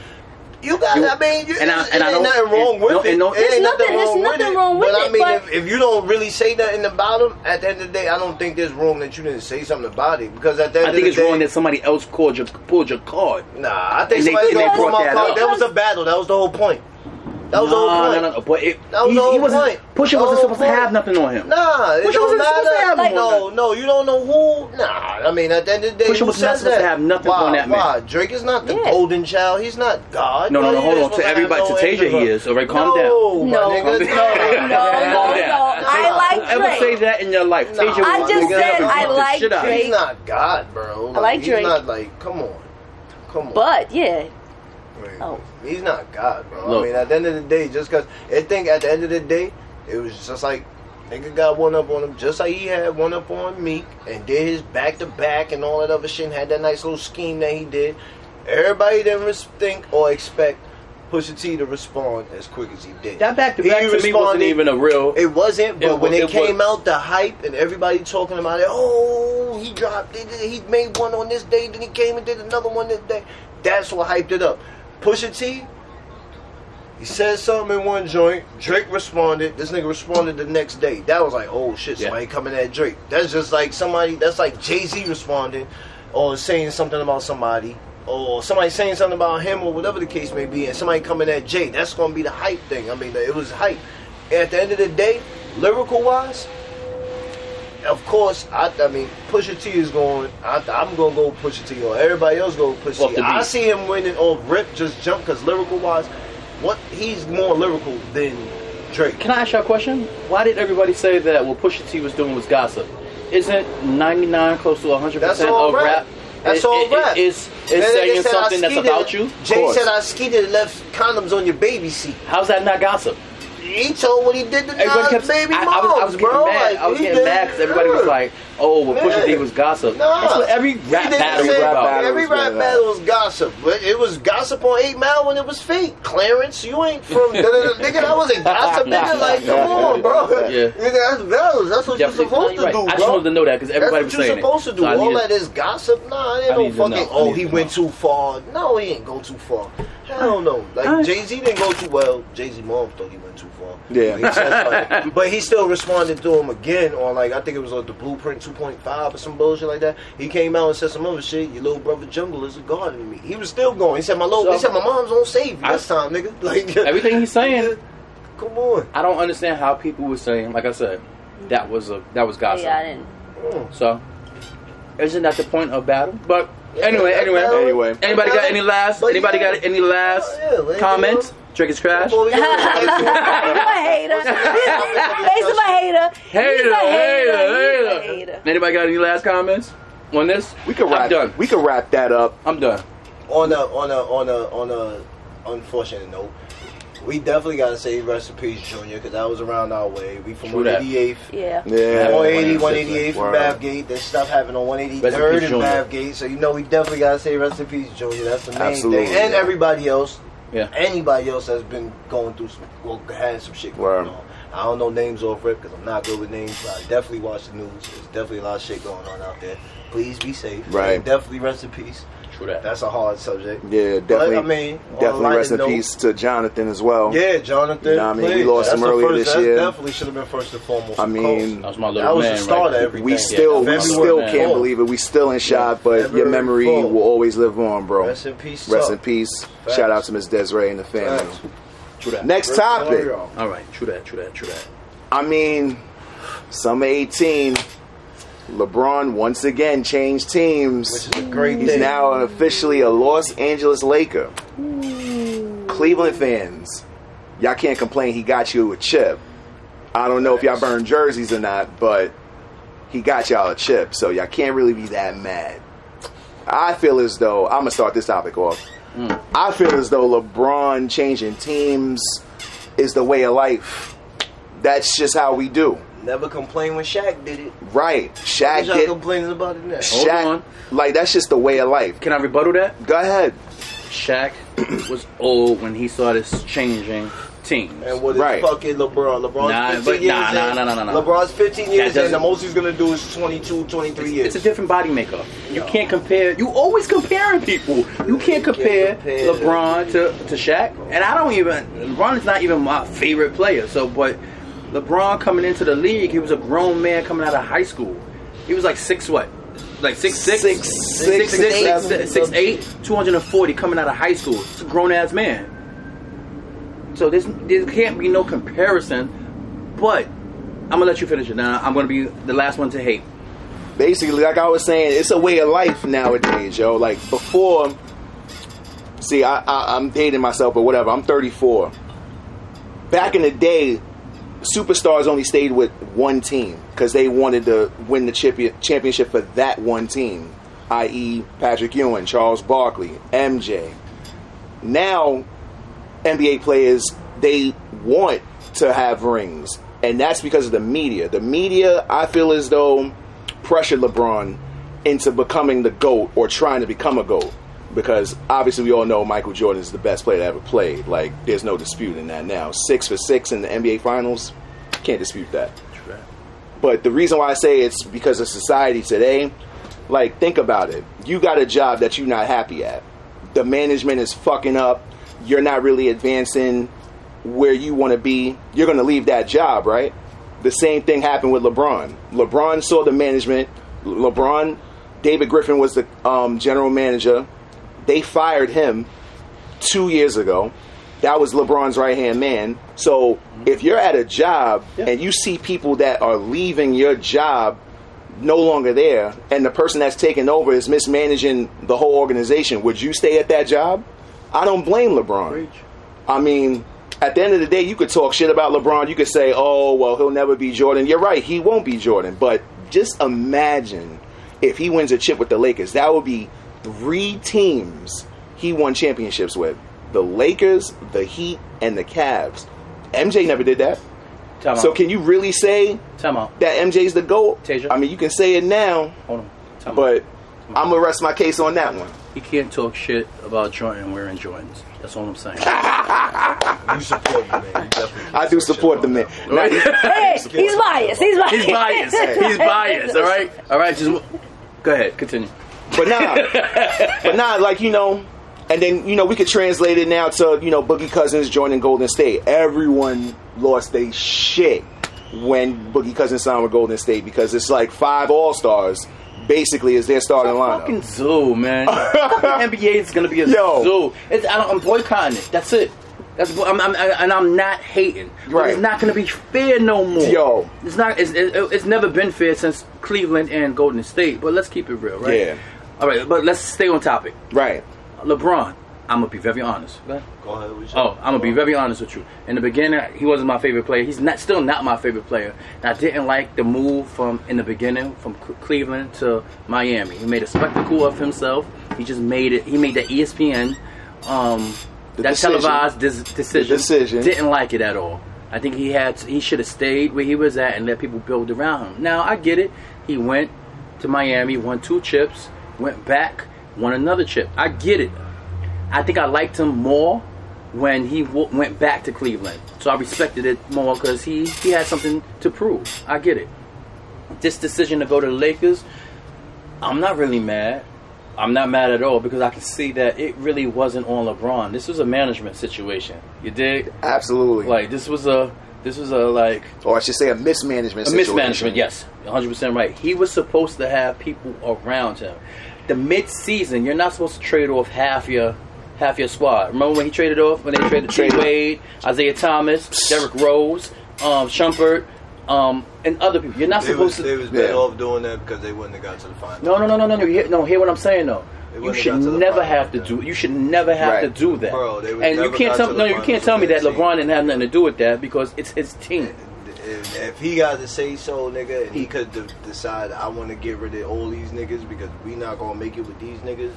You got it. I mean, you, and I, and it ain't nothing wrong with it. There's nothing wrong with it. But I mean, but if, if you don't really say nothing about him, at the end of the day, I don't think there's wrong that you didn't say something about it. Because at the end I of the day, I think it's wrong that somebody else called your, pulled your card. Nah, I think they, somebody else pulled my card. That was a battle. That was the whole point. That was no, no, no, no, but it, that was he, he wasn't, Pusha wasn't supposed point. to have nothing on him. Nah, Pusha wasn't supposed to have like, no, no, you don't know who. Nah, I mean, at the end of the day, Pusha was not supposed that? to have nothing why, on that why? man. Drake is not the yeah. golden child. He's not God. No, no, no, hold on. To everybody, no to Tasia, he is. All right, calm no, down. No, my nigga, no, no, no, no. I like Drake. Ever say that in your life? Tasia, I just said I like Drake. He's not God, bro. I like Drake. He's not like, come on, come on. But yeah. Oh. He's not God, bro. Look. I mean, at the end of the day, just because I think at the end of the day, it was just like nigga got one up on him, just like he had one up on Meek and did his back to back and all that other shit and had that nice little scheme that he did. Everybody didn't think or expect Pusha T to respond as quick as he did. That back to back to me wasn't even a real. It wasn't, but it, when it, it came was. out, the hype and everybody talking about it. Oh, he dropped it. He made one on this day, then he came and did another one this day. That's what hyped it up. Pusha T, he said something in one joint. Drake responded. This nigga responded the next day. That was like, oh shit, somebody yeah. coming at Drake. That's just like somebody, that's like Jay-Z responding or saying something about somebody or somebody saying something about him or whatever the case may be and somebody coming at Jay. That's going to be the hype thing. I mean, it was hype. At the end of the day, lyrical-wise, of course, I, I mean, Pusha T is going, I, I'm going to go Pusha T on. Everybody else go Pusha T. I see him winning off Rip, just jump, because lyrical-wise, what he's more lyrical than Drake. Can I ask you a question? Why did everybody say that what Pusha T was doing was gossip? Isn't ninety-nine close to one hundred percent That's all of rap? rap That's it, all it, rap. It, it's it's and saying something that's about you? Jay said I skeeted and left condoms on your baby seat. How's that not gossip? He told what he did to Nas' baby mom, I, I was, I was getting bro. mad. Like, I was getting mad because everybody was like, "Oh, well, Pusha T was gossip." Nah. That's what every rap battle was about. Every rap battle was gossip, but it was gossip on Eight Mile when it was fake. Clarence, you ain't from nigga. That wasn't gossip, nigga. Like, come on, bro. Yeah, that's valid. That's what you're supposed to do, bro. I just wanted to know that because everybody was saying it. That's what you're supposed to do. All that is gossip. Nah, it ain't no fucking. Oh, he went too far. No, he ain't go too far. I don't know. Like Jay-Z didn't go too well. Jay-Z mom thought he went too far. Yeah. He said, but he still responded to him again on like I think it was on like the Blueprint two point five or some bullshit like that. He came out and said some other shit. Your little brother Jungle is a god to me. He was still going. He said my little. So, he said my mom's gonna save you this time, nigga. Like everything he's saying. Come on. I don't understand how people were saying. Like I said, that was a that was gossip. Yeah, I didn't. So isn't that the point of battle? But. Anyway, anyway, anyway. Anybody got any last? Anybody got any last comments? Drake is trash. He's a hater. He's a hater. Hater, hater, hater. Anybody got any last comments on this? We could wrap. I'm done. We could wrap that up. I'm done. On a on a on a on a unfortunate note, we definitely gotta say rest in peace, Junior, because that was around our way. We from one eighty-eighth. Yeah. Yeah. one eighty, one eighty-eighth from Bathgate. There's stuff happened on one eighty-third and Bathgate. So, you know, we definitely gotta say rest in peace, Junior. That's the main Absolutely. thing. And everybody else. Yeah. Anybody else that's been going through some, well, had some shit going on. I don't know names off rip because I'm not good with names, but I definitely watch the news. There's definitely a lot of shit going on out there. Please be safe. Right. And definitely rest in peace. That. That's a hard subject. Yeah, definitely. But, I mean, definitely rest in note, peace to Jonathan as well. Yeah, Jonathan. You know what I mean, we lost him earlier first, this year. Definitely should have been first and foremost. I mean, that was my little that man. That was the start right? of everything. We still, yeah, we still man. can't believe it. We still in shock, yeah, but your memory full. will always live on, bro. Rest in peace. Rest in peace. Facts. Shout out to Miss Desiree and the family. Facts. True that. Next First topic. All right, true that. True that. True that. I mean, summer eighteen. LeBron once again changed teams. Which is a great He's thing. now officially a Los Angeles Laker. Ooh. Cleveland fans, y'all can't complain. He got you a chip. I don't know if y'all burn jerseys or not, but he got y'all a chip, so y'all can't really be that mad. I feel as though I'm gonna start this topic off. Mm. I feel as though LeBron changing teams is the way of life. That's just how we do. Never complain when Shaq did it. Right. Shaq did it. Complaining about it now. Shaq, Hold on. Like, that's just the way of life. Can I rebuttal that? Go ahead. Shaq was old when he started changing teams. And what is right. fucking LeBron? LeBron's nah, fifteen but, years nah, in. Nah, nah, nah, nah, nah. LeBron's fifteen years in. The most he's going to do is twenty-two, twenty-three it's, years. It's a different body makeup. You no. can't compare. You always comparing people. You can't compare, can't compare LeBron to, to Shaq. And I don't even... LeBron is not even my favorite player. So, but LeBron coming into the league, he was a grown man coming out of high school. He was like six what? Like six six six six six, six, eight, six, seven, six eight, two hundred forty coming out of high school. It's a grown ass man. So this there can't be no comparison. But I'm gonna let you finish it now. I'm gonna be the last one to hate. Basically, like I was saying, it's a way of life nowadays, yo. Like before, see, I, I I'm dating myself or whatever. I'm thirty-four. Back in the day, superstars only stayed with one team because they wanted to win the championship for that one team, that is. Patrick Ewing, Charles Barkley, M J. Now, N B A players, they want to have rings, and that's because of the media. The media, I feel as though, pressured LeBron into becoming the GOAT or trying to become a GOAT because obviously we all know Michael Jordan is the best player that ever played. Like, there's no dispute in that now. Six for six in the N B A Finals, can't dispute that. But the reason why I say it's because of society today, like, think about it. You got a job that you're not happy at. The management is fucking up. You're not really advancing where you want to be. You're going to leave that job, right? The same thing happened with LeBron. LeBron saw the management. LeBron, David Griffin was the um, general manager. They fired him two years ago. That was LeBron's right-hand man. So if you're at a job yeah. and you see people that are leaving your job no longer there, and the person that's taking over is mismanaging the whole organization, would you stay at that job? I don't blame LeBron. Preach. I mean, at the end of the day, you could talk shit about LeBron. You could say, oh, well, he'll never be Jordan. You're right. He won't be Jordan. But just imagine if he wins a chip with the Lakers. That would be three teams he won championships with. The Lakers, the Heat, and the Cavs. M J never did that. Time so out. Can you really say Time out. That M J's the GOAT? Tasia. I mean, you can say it now, Hold on. Time but out. I'm going to rest my case on that one. You can't talk shit about Jordan wearing Jordans. That's all I'm saying. You support the man. You definitely I do support the man. Now, hey, he's biased. He's biased. He's biased. He's biased, all right? All right, just go ahead. Continue. But nah, but nah, like, you know, and then, you know, we could translate it now to, you know, Boogie Cousins joining Golden State. Everyone lost their shit when Boogie Cousins signed with Golden State because it's like five All-Stars basically is their starting it's a lineup. Fucking zoo, man. Fucking N B A is gonna be a Yo. zoo. It's, I don't, I'm boycotting it. That's it. That's I'm, I'm, I, and I'm not hating. Right. It's not gonna be fair no more. Yo, it's not. It's, it, it's never been fair since Cleveland and Golden State. But let's keep it real, right? Yeah. All right, but let's stay on topic. Right. LeBron, I'm going to be very honest. Go ahead. With you. Oh, I'm going to be very honest with you. In the beginning, he wasn't my favorite player. He's not still not my favorite player. And I didn't like the move from in the beginning from Cleveland to Miami. He made a spectacle of himself. He just made it. He made that E S P N, um, the that decision. televised dis- decision. The decision. Didn't like it at all. I think he had to, he should have stayed where he was at and let people build around him. Now, I get it. He went to Miami, won two chips, went back. Won another chip. I get it. I think I liked him more when he w- went back to Cleveland. So I respected it more because he, he had something to prove. I get it. This decision to go to the Lakers, I'm not really mad. I'm not mad at all because I can see that it really wasn't on LeBron. This was a management situation. You dig? Absolutely. Like, this was a, this was a like... Or I should say a mismanagement a situation. A mismanagement, yes. one hundred percent right. He was supposed to have people around him. The mid-season, you're not supposed to trade off half your half your squad. Remember when he traded off? When they traded Dwayne Wade, Isaiah Thomas, Derrick Rose, um, Shumpert, um, and other people. You're not they supposed was, to... They was better yeah. off doing that because they wouldn't have got to the finals. No, no, no, no, no. no. Hear, no, hear what I'm saying, though. You should never have to do... You should never have right. to do that. Bro, they and you can't tell, no, you can't tell me that team. LeBron didn't have nothing to do with that because it's his team. If, if he got to say so, nigga, and he could de- decide, I want to get rid of all these niggas because we not going to make it with these niggas.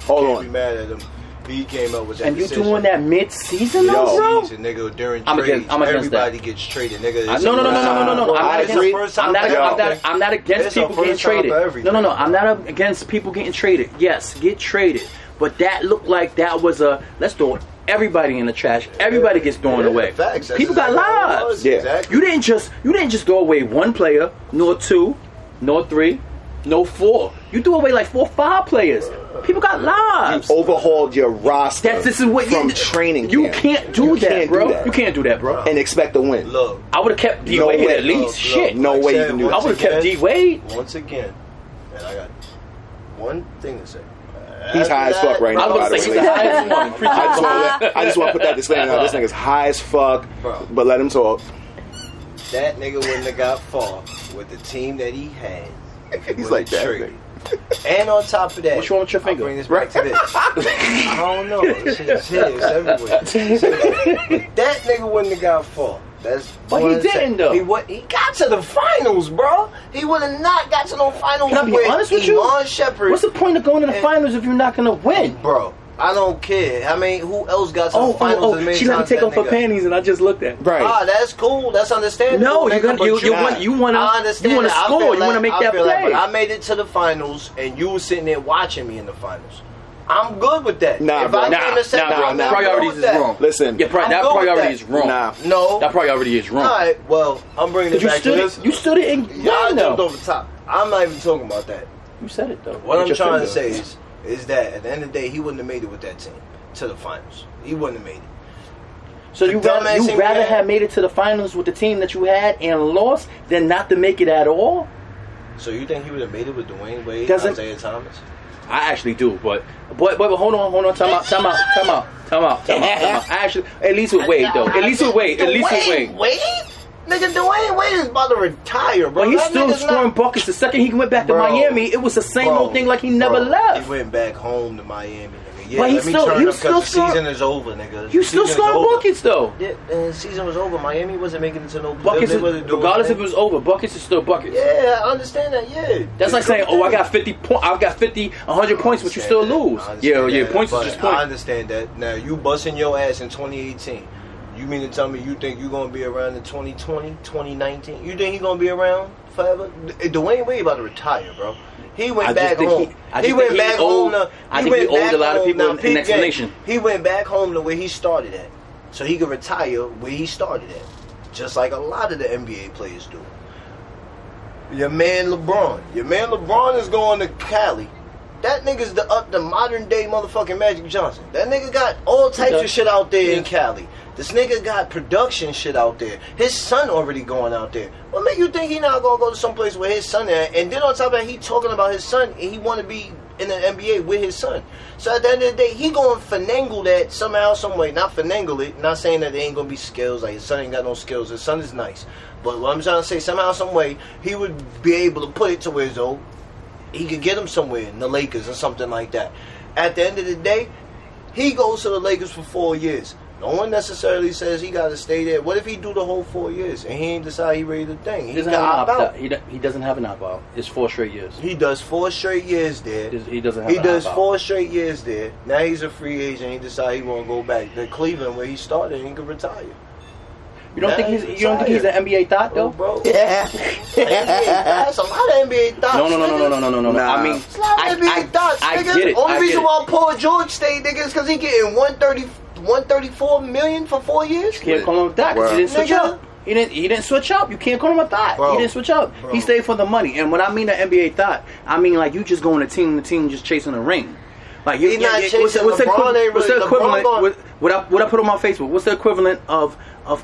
Hold can't on. Be mad at him. He came up with that And decision. You doing that mid-season, though, bro? Nigga, during I'm trades, against, I'm against everybody that. gets traded, nigga. I, no, no, no, no, no, no, no, no. I'm not against, I'm not, I'm not, I'm not against people getting traded. No, no, no. I'm not against people getting traded. Yes, get traded. But that looked like that was a, let's do it. everybody in the trash. Everybody gets thrown yeah, away. Facts. People got lives. Yeah. Exactly. You didn't just you didn't just throw away one player, nor two, nor three, nor four. You threw away like four, five players. People got lives. You overhauled your roster. That's this is what from you, training. You camp. can't do you that, can't bro. Do that. You can't do that, bro. And expect a win. Look, I would have kept D Wade no at least. Look, Shit, no like way said, you can do that. I would have kept D Wade. Once again, and I got one thing to say. He's After high that, as fuck right now. I, say, I just want to I just want to put that disclaimer out. This nigga's high as fuck, bro. But let him talk. That nigga wouldn't have got far with the team that he had. He's like that. Nigga. And on top of that, what's wrong with your finger? I'll bring this back to this. I don't know. It's, it's, it's everywhere. That nigga wouldn't have got far. That's but he didn't though. He what? He got to the finals, bro. He would have not got to no finals. Can I be honest with you? Iman Shepherd. What's the point of going to the and, finals if you're not gonna win, bro? I don't care. I mean, who else got to oh, the finals? Oh, oh. She let me take off her panties, and I just looked at. Right. Ah, that's cool. That's understandable. No, you're gonna, you, you, you want you want to you want to score. You want to make that play. Like, I made it to the finals, and you were sitting there watching me in the finals. I'm good with that. Nah, if bro, I nah, nah, bro, nah, priorities is wrong. Listen, yeah, pri- that priority that. is wrong. Nah, no, that priority is wrong. All right, well, I'm bringing it back to this. You stood it and y'all jumped over the top. I'm not even talking about that. You said it though. What I'm trying to say is, is that at the end of the day, he wouldn't have made it with that team to the finals. He wouldn't have made it. So you rather, you rather have made it to the finals with the team that you had and lost than not to make it at all? So you think he would have made it with Dwayne Wade, Isaiah Thomas? I actually do, but but but hold on, hold on, time out, time out, time out, time out, time out, time out. I actually, at least with Wade though, at least with Wade, at least with Wade. Wade, nigga, Dwayne Wade is about to retire, bro. But he's still scoring buckets. The second he went back to Miami, it was the same old thing, like he never left. He went back home to Miami. Yeah, but he still, you still scoring. The season is over, nigga. You still scoring buckets though. Yeah, the season was over. Miami wasn't making it to no buckets. Is, regardless if it was over, buckets is still buckets. Yeah, I understand that. Yeah, that's it's like saying, oh, I got fifty point, I got fifty, one hundred points, but you still that. lose. Yeah, that, yeah, points is just points. I understand that. Now you busting your ass in twenty eighteen. You mean to tell me you think you gonna be around in twenty twenty, twenty nineteen? You think he gonna be around forever? Dwayne Wade about to retire, bro. He went back home. He went back home. I think he owed a lot of people an explanation. He went back home to where he started at, so he could retire where he started at, just like a lot of the N B A players do. Your man LeBron, your man LeBron is going to Cali. That nigga's the up the modern day motherfucking Magic Johnson. That nigga got all types of shit out there in Cali. This nigga got production shit out there. His son already going out there. What make you think he not gonna go to someplace where his son at? And then on top of that, he talking about his son, and he want to be in the N B A with his son. So at the end of the day, he gonna finagle that somehow, some way. Not finagle it. Not saying that there ain't gonna be skills. Like his son ain't got no skills. His son is nice. But what I'm trying to say, somehow, some way, he would be able to put it to where his old. He could get him somewhere in the Lakers or something like that. At the end of the day, he goes to the Lakers for four years. No one necessarily says he got to stay there. What if he do the whole four years and he ain't decide he ready to thing? He doesn't got have an opt out. He, do, he doesn't have an opt out. It's four straight years. He does four straight years there. He doesn't have he an opt out. He does four straight years there. Now he's a free agent. He decide he want to go back to Cleveland where he started and he could retire. You don't, think he's, you don't think he's an N B A thought, though? Oh, bro. Yeah. That's a lot of N B A thoughts. No, no, no, no, no, no, no, no. Nah. I mean, it's a lot of N B A I, thoughts, I, nigga. I get it. Only I reason why Paul George stayed, nigga, is because he getting one thirty-four million dollars for four years? You can't call him a thought because he didn't switch nigga. up. He didn't, he didn't switch up. You can't call him a thought. Bro. He didn't switch up. Bro. He stayed for the money. And when I mean an N B A thought, I mean like you just going to team to team just chasing a ring. Like you, He's yeah, not yeah, chasing what's, what's LeBron, the, what's the equivalent? What, what, I, what I put on my Facebook, what's the equivalent of... of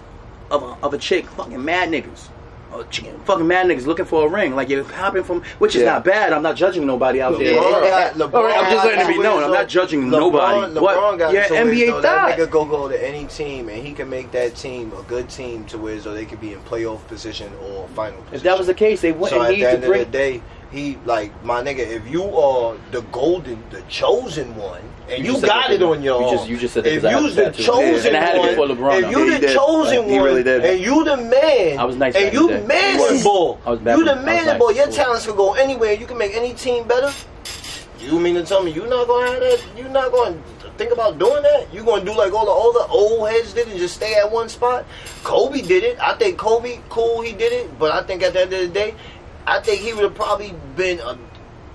Of a, of a chick fucking mad niggas oh, chicken, fucking mad niggas looking for a ring like you're hopping from which is yeah. not bad. I'm not judging nobody out LeBron, there yeah, LeBron, all right, I'm just letting it be known I'm not judging LeBron, nobody LeBron what? Got yeah, N B A though, that nigga go go to any team and he can make that team a good team to where so they could be in playoff position or final position. If that was the case they wouldn't so need to bring at the end of the day he like my nigga if you are the golden the chosen one and you, you got it on your own. You just, you just said if you's the chosen one, if you the chosen one, and you the man, I was nice and you man ball, you the man ball. Your talents can go anywhere. You can make any team better. You mean to tell me you not gonna have that? You not gonna think about doing that? You gonna do like all the older old heads did and just stay at one spot? Kobe did it. I think Kobe, cool, he did it. But I think at the end of the day, I think he would have probably been a.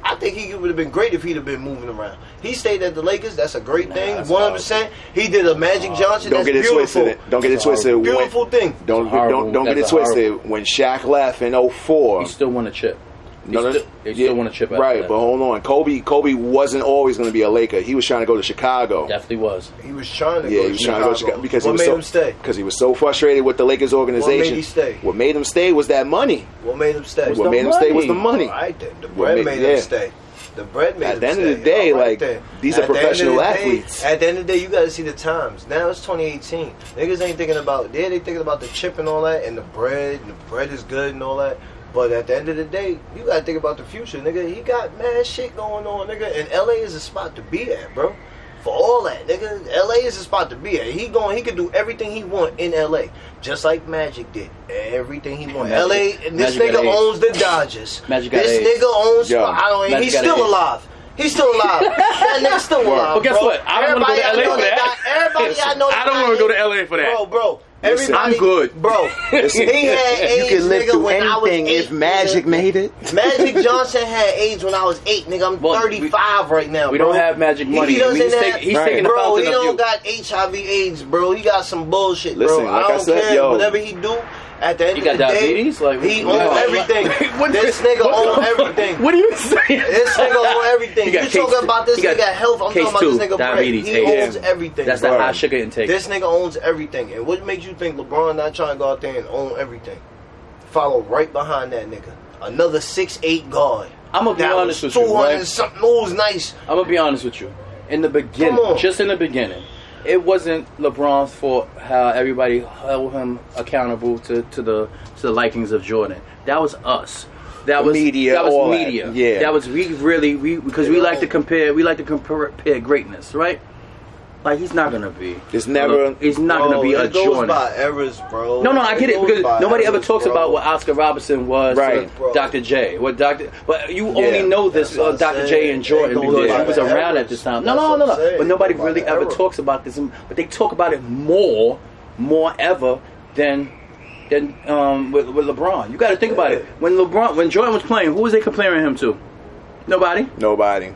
I think he would have been great if he'd have been moving around. He stayed at the Lakers. That's a great nah, thing. one hundred percent. He did a Magic Johnson. Don't that's get it beautiful. twisted. Don't get it twisted. Beautiful when, thing. Don't don't don't that's get it twisted. Horrible. When Shaq left in oh four, he still won a chip. No, no, still, they still yeah, want to chip out. Right, but hold on. Kobe Kobe wasn't always going to be a Laker. He was trying to go to Chicago. Definitely was. He was trying to yeah, go to Chicago. Yeah, he was Chicago. trying to go to Chicago. Because what he was made so, him stay? Because he was so frustrated with the Lakers organization. What made him stay? What made him stay was that money. What made him stay? What made money. him stay was the money. All right, then. The bread made, made him yeah. stay. The bread made at him stay. At the end of the day, right like, there. these at are professional athletes. Day, at the end of the day, you got to see the times. Now it's twenty eighteen. Niggas ain't thinking about, yeah, they thinking about the chip and all that, and the bread, and the bread is good and all that. But at the end of the day, you gotta think about the future, nigga. He got mad shit going on, nigga. And L A is a spot to be at, bro. For all that, nigga, L A is a spot to be at. He going, he could do everything he want in L A, just like Magic did. Everything he want. Magic, L A, and this Magic nigga owns the Dodgers. Magic got this nigga owns. Yo, I don't. Magic he's still AIDS. alive. He's still alive. That nigga's still alive. Well, guess bro. what? I don't want to go to L A for that. Everybody I know. I don't want to go to L A for that, bro, bro. Listen, I'm good, bro. Listen, he had AIDS, you can live nigga, through when anything I was eight, if Magic nigga. made it. Magic Johnson had AIDS when I was eight, nigga. I'm well, thirty-five we, right now. We bro. don't have Magic money. He doesn't I mean, have, he's, take, he's right. taking bro. He don't you. got H I V/AIDS, bro. He got some bullshit, bro. Listen, like I don't I said, care yo. whatever he do. At the end he of the diabetes? day, like, he owns know. everything. What, this nigga owns everything. What are you saying? This nigga owns everything. You talking about this nigga health? I'm talking about this nigga diabetes. He owns everything. That's the high sugar intake. This nigga owns everything. And what makes you think LeBron not trying to go out there and own everything? Follow right behind that nigga. Another six eight guard. I'm gonna be honest with you. two hundred something moves, nice. I'm gonna be honest with you. In the beginning, just in the beginning. It wasn't LeBron's fault how everybody held him accountable to, to the to the likings of Jordan. That was us. That was media. That was media. That. Yeah. That was we really we because yeah. we like to compare. We like to compare greatness, right? Like he's not gonna be. It's never. He's not bro, gonna be a Jordan. By errors, bro. No, no, I get it, it because nobody errors, ever talks bro. about what Oscar Robertson was, right. to Doctor J. What Doctor? But you yeah, only know this uh, Doctor J and Jordan because he was around errors. at this time. No, no, no, no, no. But nobody really ever error. talks about this. But they talk about it more, more ever than than um, with, with LeBron. You got to think yeah. about it. When LeBron, when Jordan was playing, who was they comparing him to? Nobody. Nobody.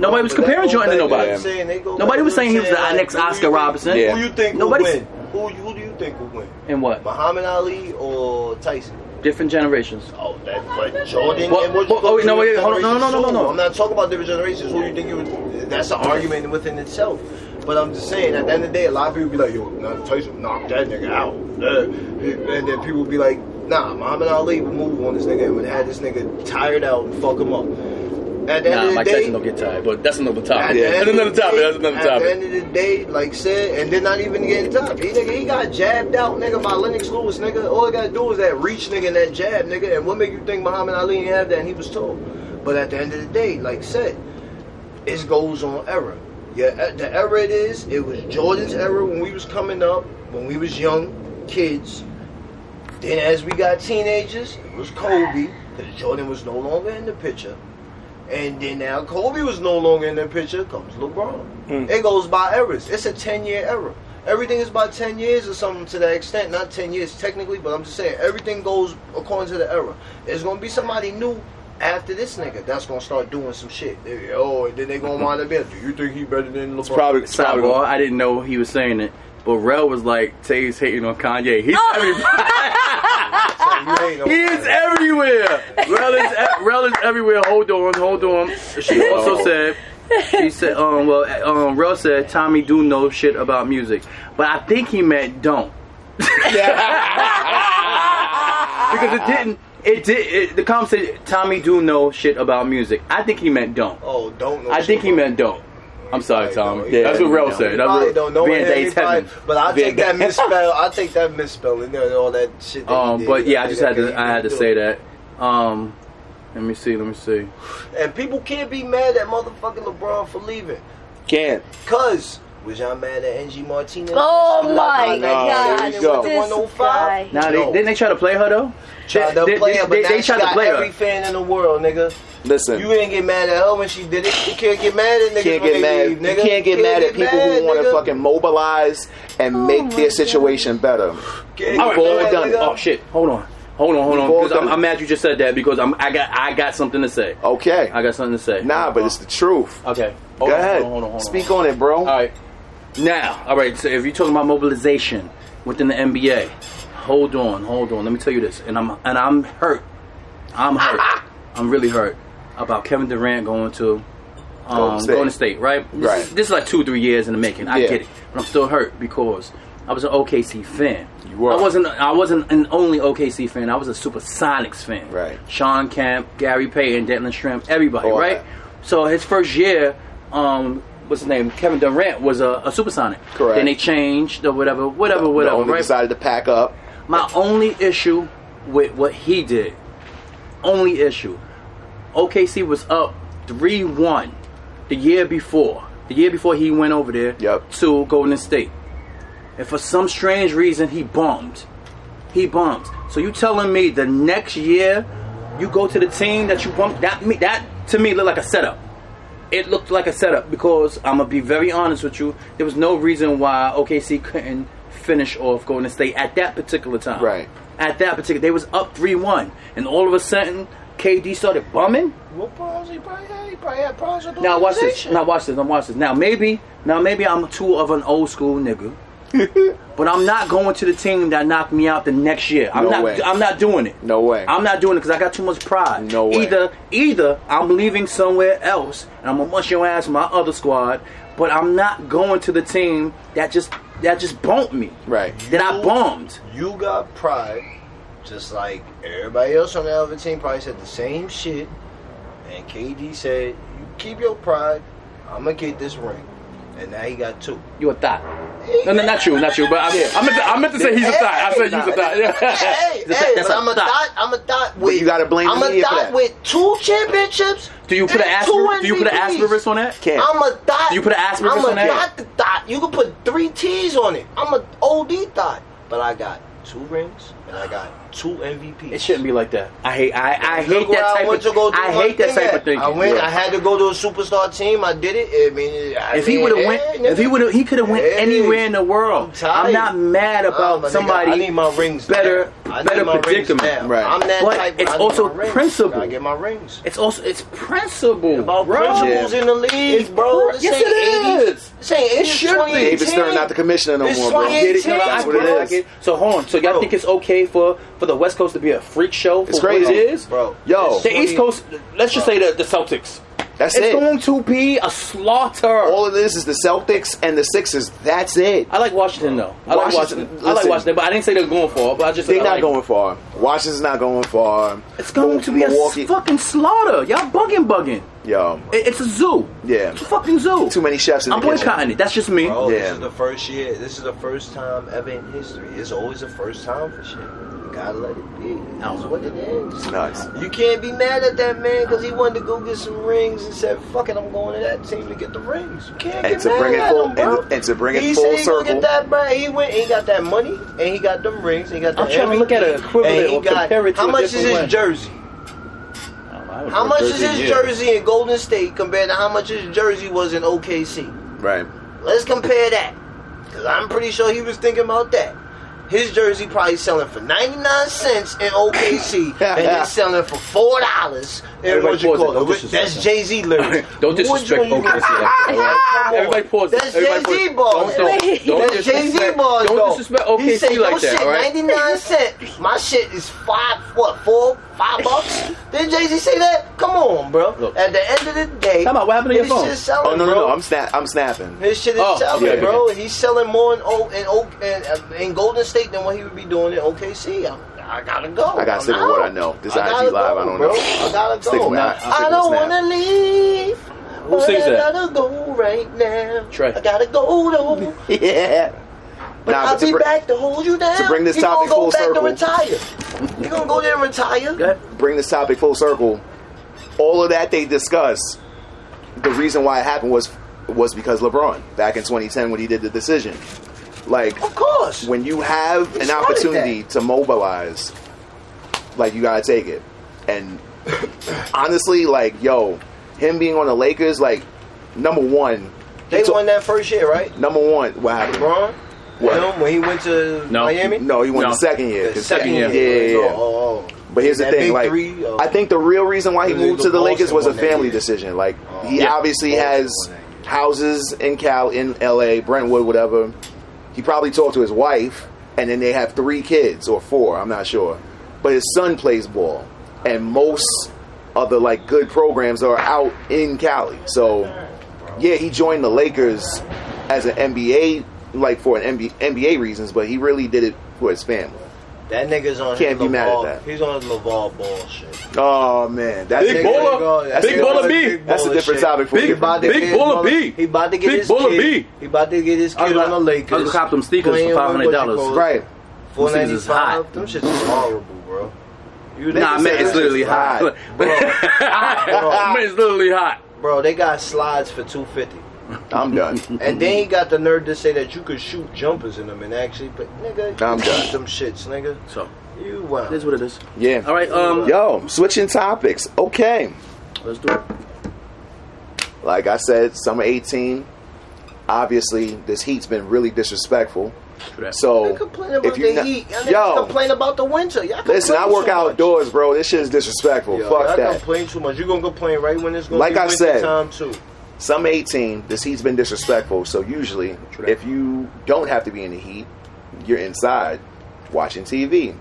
Nobody was comparing Jordan to nobody. Yeah. Nobody was saying he was the like, next Oscar Robertson. Yeah. Who you think Nobody will win? Who, who do you think will win? And what? Muhammad Ali or Tyson? Different generations. Oh, that's like Jordan. Well, and what well, oh, wait, no, wait, hold on. No, no, no, no, no. I'm not talking about different generations. Who do you think you would... That's an argument within itself. But I'm just saying, at the end of the day, a lot of people be like, yo, nah, Tyson knocked that nigga out. And then people be like, nah, Muhammad Ali would move on this nigga and would have this nigga tired out and fuck him up. At the nah, end of Mike the day, Tyson don't get tired, but that's another topic. Yeah. That's another topic. That's another topic. At the end of the day, like said, and they're not even getting top. He nigga, he got jabbed out, nigga, by Lennox Lewis, nigga. All I gotta do is that reach, nigga, and that jab, nigga. And what make you think Muhammad Ali didn't have that? And he was tall. But at the end of the day, like said, it goes on era. Yeah, the era it is. It was Jordan's era when we was coming up, when we was young kids. Then as we got teenagers, it was Kobe, because Jordan was no longer in the picture. And then now Kobe was no longer in the picture, comes LeBron. Mm. It goes by eras. It's a ten-year era. Everything is by ten years or something to that extent. Not ten years technically, but I'm just saying everything goes according to the era. There's going to be somebody new after this nigga that's going to start doing some shit. Oh, and then they're going to wind up there. Do you think he better than LeBron? It's probably, it's probably Sidebar, I didn't know he was saying it, but Rel was like, Tay's hating on Kanye. He's everybody. He is everywhere. Rel is, e- Rel is everywhere. Hold on, hold on. She also said, she said, um, well, um, Rel said, Tommy do know shit about music, but I think he meant don't. Because it didn't. It did. It, the comment said, Tommy do know shit about music. I think he meant don't. Oh, don't. Know I shit think he meant don't. I'm sorry, Tom. Yeah, that's what Rel said. I don't know him, probably, but I take that misspell. I take that misspelling and all that shit. That um, but yeah, I just had to. I had to say that. Um, let me see. Let me see. And people can't be mad at motherfucking LeBron for leaving. Can't. Cause was y'all mad at Angie Martinez? Oh my God! one oh five Now they didn't they try to play her though. Try to play her, but they tried to play her. Every fan in the world, nigga. Listen. You ain't get mad at her when she did it. You can't get mad at niggas can't when get they mad. Leave, nigga. You can't get can't mad at get people mad, who want to fucking mobilize and oh make their God. situation better. All right, all done. Nigga. Oh shit! Hold on. Hold on, hold on. Because I'm, I'm mad you just said that because I'm, I got I got something to say. Okay. I got something to say. Nah, but it's the truth. Okay. Hold Go on, ahead. Hold on, hold on, hold on. Speak on it, bro. All right. Now, all right, so if you're talking about mobilization within the N B A, hold on, hold on. Let me tell you this. And I'm and I'm hurt. I'm hurt. I'm really hurt about Kevin Durant going to um, Golden State. Golden State, right? This, right. Is, this is like two or three years in the making. I yeah. get it. But I'm still hurt because I was an O K C fan. You were. I wasn't I wasn't an only O K C fan. I was a Supersonics fan. Right. Sean Kemp, Gary Payton, Dentlin Shrimp, everybody, All right? That. So his first year, um, what's his name? Kevin Durant was a, a Supersonic. Correct. Then they changed or whatever, whatever, the, whatever, the only right? decided to pack up. My only issue with what he did, only issue, O K C was up three one the year before. The year before he went over there yep. to Golden State. And for some strange reason, he bombed. He bombed. So you telling me the next year you go to the team that you bumped? That, that to me looked like a setup. It looked like a setup because I'm going to be very honest with you. There was no reason why O K C couldn't finish off Golden State at that particular time. Right. At that particular, they was up three one. And all of a sudden, K D started bumming. Well, pause, he probably had, he probably had positive now watch this. Now watch this. Now watch this. Now maybe, now maybe I'm too of an old school nigga. But I'm not going to the team that knocked me out the next year. I'm no not way. I'm not doing it. No way. I'm not doing it because I got too much pride. No way. Either either I'm leaving somewhere else and I'm gonna munch your ass in my other squad, but I'm not going to the team that just that just bumped me. Right. That you, I bombed. You got pride, just like everybody else on the other team probably said the same shit. And K D said, "You keep your pride. I'm gonna get this ring." And now he got two. You a thot. No, no, not you, not you. But I, yeah. I, meant, to, I meant to say he's a thot. I said he's a thot. Yeah. Hey, hey, that's a I'm a thot. thot. I'm a thot with. But you gotta blame I'm a thot with two championships. Do you put an asterisk? Do you put an asterisk on that? Can't. I'm a thot. Do you put an asterisk on that? I'm a thot. The thot. You can put three T's on it. I'm a O D thot. But I got two rings and I got two M V Ps. It shouldn't be like that. I hate. I, I hate that type I of. Go I hate that type at. of thinking. I went. Yeah. I had to go to a superstar team. I did it. I mean, I if, mean he eh, went, if he would have went, if he would have, he could have went eh, anywhere in the world. I'm, I'm not mad about um, somebody. I need my rings. Better, I better predicament. Right. I'm that but type. It's also principle. I get my rings. It's also it's principle. It's about bro. principles yeah. in the league, it's bro. This yes, it is. This ain't it should be. David Stern not the commissioner no more, bro. Get it? That's what it is. So hold on. So y'all think it's okay for? For the West Coast to be a freak show for it's crazy. What it is, bro. Yo, the East Coast. Let's just say the, the Celtics. That's it's it. It's going to be a slaughter. All of this is the Celtics and the Sixers. That's it. I like Washington though. I Washington, like Washington. Listen, I like Washington, but I didn't say they're going far. But I just they're not like, going far. Washington's not going far. It's going to be Milwaukee. a fucking slaughter. Y'all bugging, bugging. Yo, it, it's a zoo. Yeah, it's a fucking zoo. Too many chefs in I'm the kitchen. I'm boycotting it. That's just me. Bro, yeah. This is the first year. This is the first time ever in history. It's always the first time for shit. Gotta let it be. That's what it is. It's nuts. You can't be mad at that man because he wanted to go get some rings and said, "Fuck it, I'm going to that team to get the rings." You can't and get to mad bring at it full, him, bro. And, and to bring he it full circle. He said that, bro. He went and he got that money and he got them rings. And he got the I'm trying to look at an equivalent or compare it to a different way. How much is his jersey? How much is his jersey in Golden State compared to how much his jersey was in O K C? Right. Let's compare that because I'm pretty sure he was thinking about that. His jersey probably selling for ninety-nine cents in O K C, and he's selling for four dollars in what you call it. That's Jay-Z lyrics. Don't disrespect O K C. Right? Everybody pause. That's Jay-Z balls. That's Jay-Z balls, though. Don't disrespect O K C like that, all right? ninety-nine cents. My shit is five, what, four, five bucks? Did Jay-Z say that? Come on, bro. Look. At the end of the day, come on, what happened to your phone? His shit's selling, oh, no, no, bro. no. I'm, sna- I'm snapping. His shit is oh, selling, yeah, bro. Yeah. He's selling more in, o- in, o- in, uh, in Golden State than what he would be doing in O K C. I, I gotta go. I gotta stick with what I know. This I I G Live, go, I don't bro. know. I gotta go. Stick with I, I don't with wanna leave. Who sings that? I gotta go right now. Trey. I gotta go though. yeah. But nah, I'll but be br- back to hold you down. To bring this you topic full circle. You're gonna go back to retire. You're gonna go there and retire. Go bring this topic full circle. All of that they discuss, the reason why it happened was was because LeBron back in twenty ten when he did the decision. Like, of course, when you have an opportunity to mobilize, like, you gotta take it. And honestly, like, yo, him being on the Lakers, like, number one, they won that first year, right? Number one, what happened? LeBron? What? Him when he went to no. Miami? No, he went no. the second year. The, the second year. year. Yeah, yeah. Oh, oh. But here's the thing, like, three, uh, I think the real reason why he moved to the Lakers was a family decision. Like, oh, he yeah. obviously has houses in Cal, in L A, Brentwood, whatever. He probably talked to his wife, and then they have three kids, or four, I'm not sure. But his son plays ball, and most of the, like, good programs are out in Cali. So, yeah, he joined the Lakers as an N B A, like, for an N B A reasons, but he really did it for his family. That nigga's on Can't his be LeVar, mad at that. He's on his LeVar Ball shit. Oh, man. That big baller. Big baller B. That's a different topic for you. Big baller B. He about to get big his kid. B. He about to get his kid on the Lakers. I'll cop them sneakers for five hundred dollars. Right. four ninety-five. Is hot. Them shits is horrible, bro. You nah, man, it's literally hot. hot. Bro, hot, bro. It's literally hot. Bro, they got slides for two hundred fifty dollars. I'm done. And then he got the nerve to say that you could shoot jumpers in them and actually, but nigga, you I'm done. Shoot them shits, nigga. So you wow. That's what it is. Yeah. All right. Um. Yo, switching topics. Okay. Let's do it. Like I said, summer eighteen. Obviously, this heat's been really disrespectful. So complain about if you the heat, y'all yo, complain about the winter. Y'all listen, I work outdoors, much. Bro. This shit is disrespectful. Yo, Fuck y'all that. Complain too much. You gonna complain right when it's gonna like be I winter said, time too. Some eighteen, this heat's been disrespectful, so usually if you don't have to be in the heat, you're inside watching T V.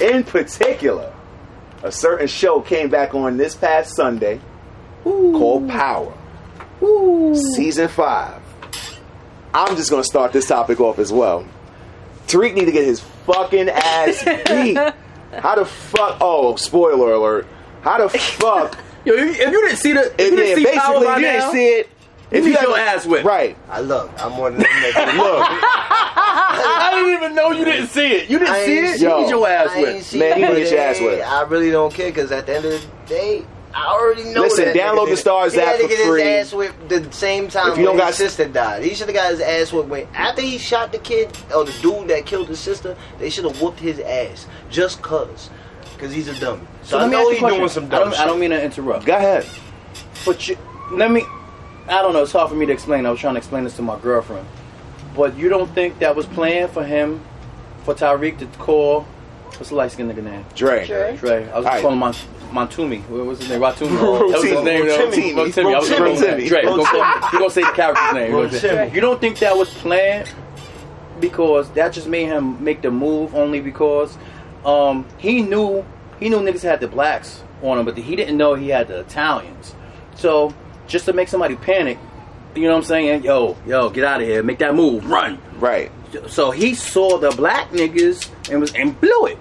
In particular, a certain show came back on this past Sunday Ooh. called Power. Ooh. Season five. I'm just going to start this topic off as well. Tariq need to get his fucking ass beat. How the fuck... Oh, spoiler alert. How the fuck... Yo, if you didn't see the, if you didn't see Power by now, you didn't see it. If you got your ass whipped, right? I look, I'm one of them. Look, I didn't even know you didn't see it. You didn't see it. You get your ass whipped, man. You get your ass whipped. I really don't care because at the end of the day, I already know. Listen, that download the Stars app for free. He had to get free. His ass whipped the same time when his sister died. He should have got his ass whipped when after he shot the kid or the dude that killed his sister. They should have whooped his ass just cause. Because he's a dummy. So, so let I me know he's doing some dumb I shit. I don't mean to interrupt. Go ahead. But you, let me... I don't know. It's hard for me to explain. I was trying to explain this to my girlfriend. But you don't think that was planned for him, for Tariq to call... What's the light-skinned nigga name? Dre. Dre. Dre. I was right. calling my... Montumi. What was his name? Rotumi. That was his name. Rotimi. Rotimi. I was calling Dre. Dre. You're going to say the character's name. Rotimi. You don't think that was planned because that just made him make the move only because... Um, he knew he knew niggas had the blacks on him, but he didn't know he had the Italians. So just to make somebody panic, you know what I'm saying? Yo, yo, get out of here, make that move, run. Right. So he saw the black niggas and was and blew it.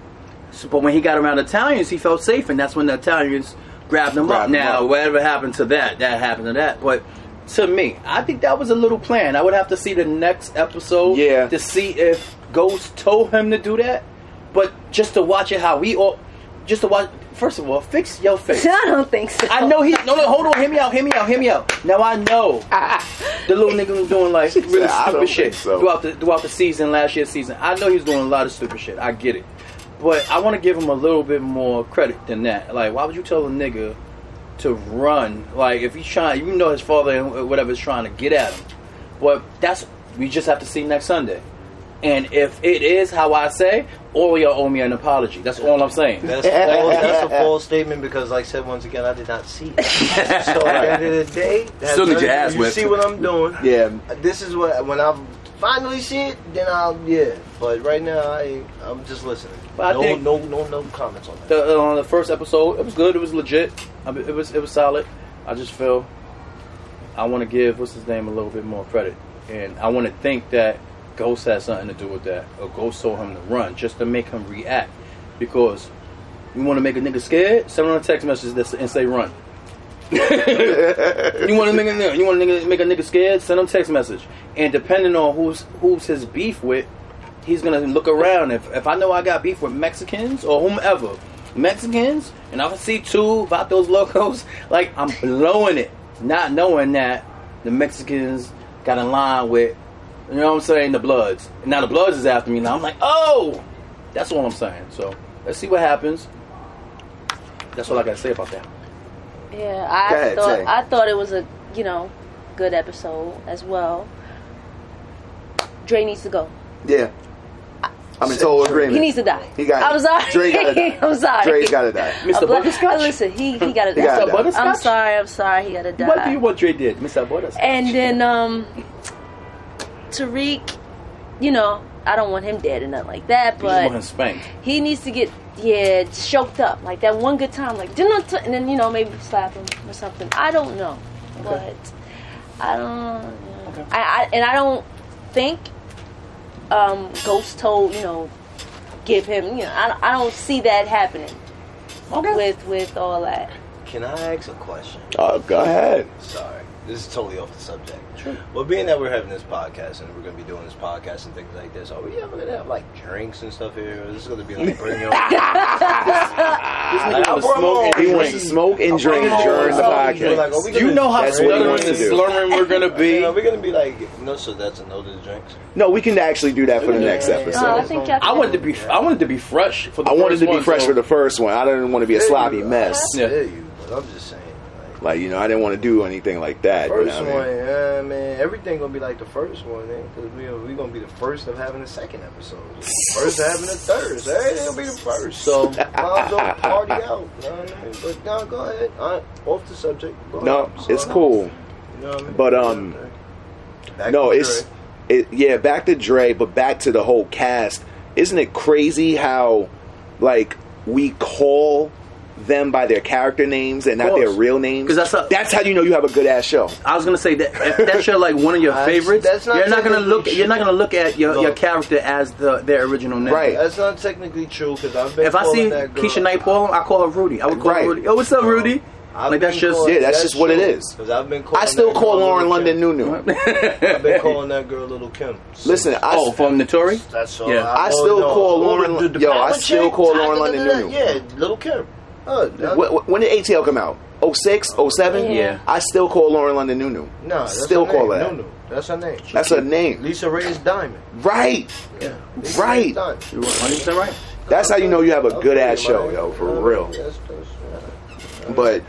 So, but when he got around the Italians, he felt safe, and that's when the Italians grabbed him grabbed up. Him now, up. Whatever happened to that, that happened to that. But to me, I think that was a little plan. I would have to see the next episode yeah. to see if Ghost told him to do that. But just to watch it, how we all, just to watch. First of all, fix your face. I don't think so. I know he. No, no, hold on. Hear me out. Hear me out. Hear me out. Now I know ah, the little nigga was doing like really yeah, stupid shit so. throughout the throughout the season, last year's season. I know he was doing a lot of stupid shit. I get it, but I want to give him a little bit more credit than that. Like, why would you tell a nigga to run? Like, if he's trying, you know, his father and whatever is trying to get at him. But that's we just have to see next Sunday. And if it is how I say, all y'all owe me an apology. That's all I'm saying. That's, false, that's a false statement because, like I said, once again, I did not see it. So at the end of the day, still get your ass whipped. You see what I'm doing? Yeah. This is what when I finally see it, then I'll yeah. But right now, I I'm just listening. But no, I think no, no, no comments on that. The, on the first episode, it was good. It was legit. I mean, it was it was solid. I just feel I want to give what's his name a little bit more credit, and I want to think that Ghost had something to do with that, or Ghost told him to run just to make him react. Because you want to make a nigga scared, send him a text message that and say run. you want to make a you want to make a nigga scared, send him a text message. And depending on who's who's his beef with, he's gonna look around. If if I know I got beef with Mexicans or whomever, Mexicans, and I see two Vatos Locos, like I'm blowing it, not knowing that the Mexicans got in line with. You know what I'm saying? The Bloods. Now the Bloods is after me. Now I'm like, oh, that's all I'm saying. So let's see what happens. That's all I gotta say about that. Yeah, I ahead, thought Jay. I thought it was a you know good episode as well. Dre needs to go. Yeah. I'm in total agreement. He needs to die. He got. I'm sorry. Dre got to die. I'm sorry. Dre's got to die. Mister Butterscotch. Listen, he he got to die. Mister Butterscotch. I'm sorry. I'm sorry. He got to die. What do you what Dre did, Mister Butterscotch? And then um, Tariq, you know, I don't want him dead or nothing like that, but you just want him spanked. He needs to get yeah choked up like that one good time, like didn't I t-? And then you know maybe slap him or something. I don't know, okay. But I don't. Okay. I, I and I don't think. Um, Ghost told, you know, give him, you know, I, I don't see that happening okay. with with all that. Can I ask a question? Oh, go ahead. Sorry. This is totally off the subject. Sure. Well, being that we're having this podcast and we're going to be doing this podcast and things like this, are we ever going to have, like, drinks and stuff here? Or is this going to be like, bring your own? This nigga He wants to smoke and drink during the podcast. Like, gonna, you know how stuttering and slurring we're going to be? Are we going to be like, no, so that's another drinks? No, we can actually do that for the next episode. No, I, think I wanted to be I wanted to be fresh for the I wanted to be one, fresh so. for the first one. I didn't want to be a sloppy mess. Yeah, you, but I'm just saying. Like, you know, I didn't want to do anything like that. The first you know one, I mean? yeah, man. Everything going to be like the first one, man. Because we, we're going to be the first of having a second episode. First of having a third. Everything going to be the first. So, mine's going to party out. You know what I mean? But now, go ahead. Right, off the subject. Go no, ahead. So, it's cool. You know what I mean? But, um, back no, it's, it, yeah, back to Dre, but back to the whole cast. Isn't it crazy how, like, we call them by their character names and not their real names? That's, a, that's how you know you have a good ass show. I was gonna say that if that show like one of your favorites, that's not you're not gonna look. True. You're not gonna look at your, no. your character as the their original name. Right. That's not technically true because I've been. If I see that girl, Keisha Knight Paul, I call her Rudy. I would call right. her Rudy. Oh, what's up, Rudy? I've like that's just yeah, that's that just show, what it is. I've been I still call Lauren London Nunu. I've been calling that girl Little Kim. So. Listen, I oh from Notori. That's all. Yeah. I still call Lauren. Yo, I still call Lauren London Nunu. Yeah, Little Kim. Uh, when did A T L come out? oh six, oh seven Yeah. I still call Lauren London Nunu. No, that's still her name. call her that. Nunu. That's her name. She that's her name. Lisa Ray's Diamond. Right. Yeah. Lisa right. Diamond. You one hundred percent right. That's how you know you have a good ass show, yo, for real. But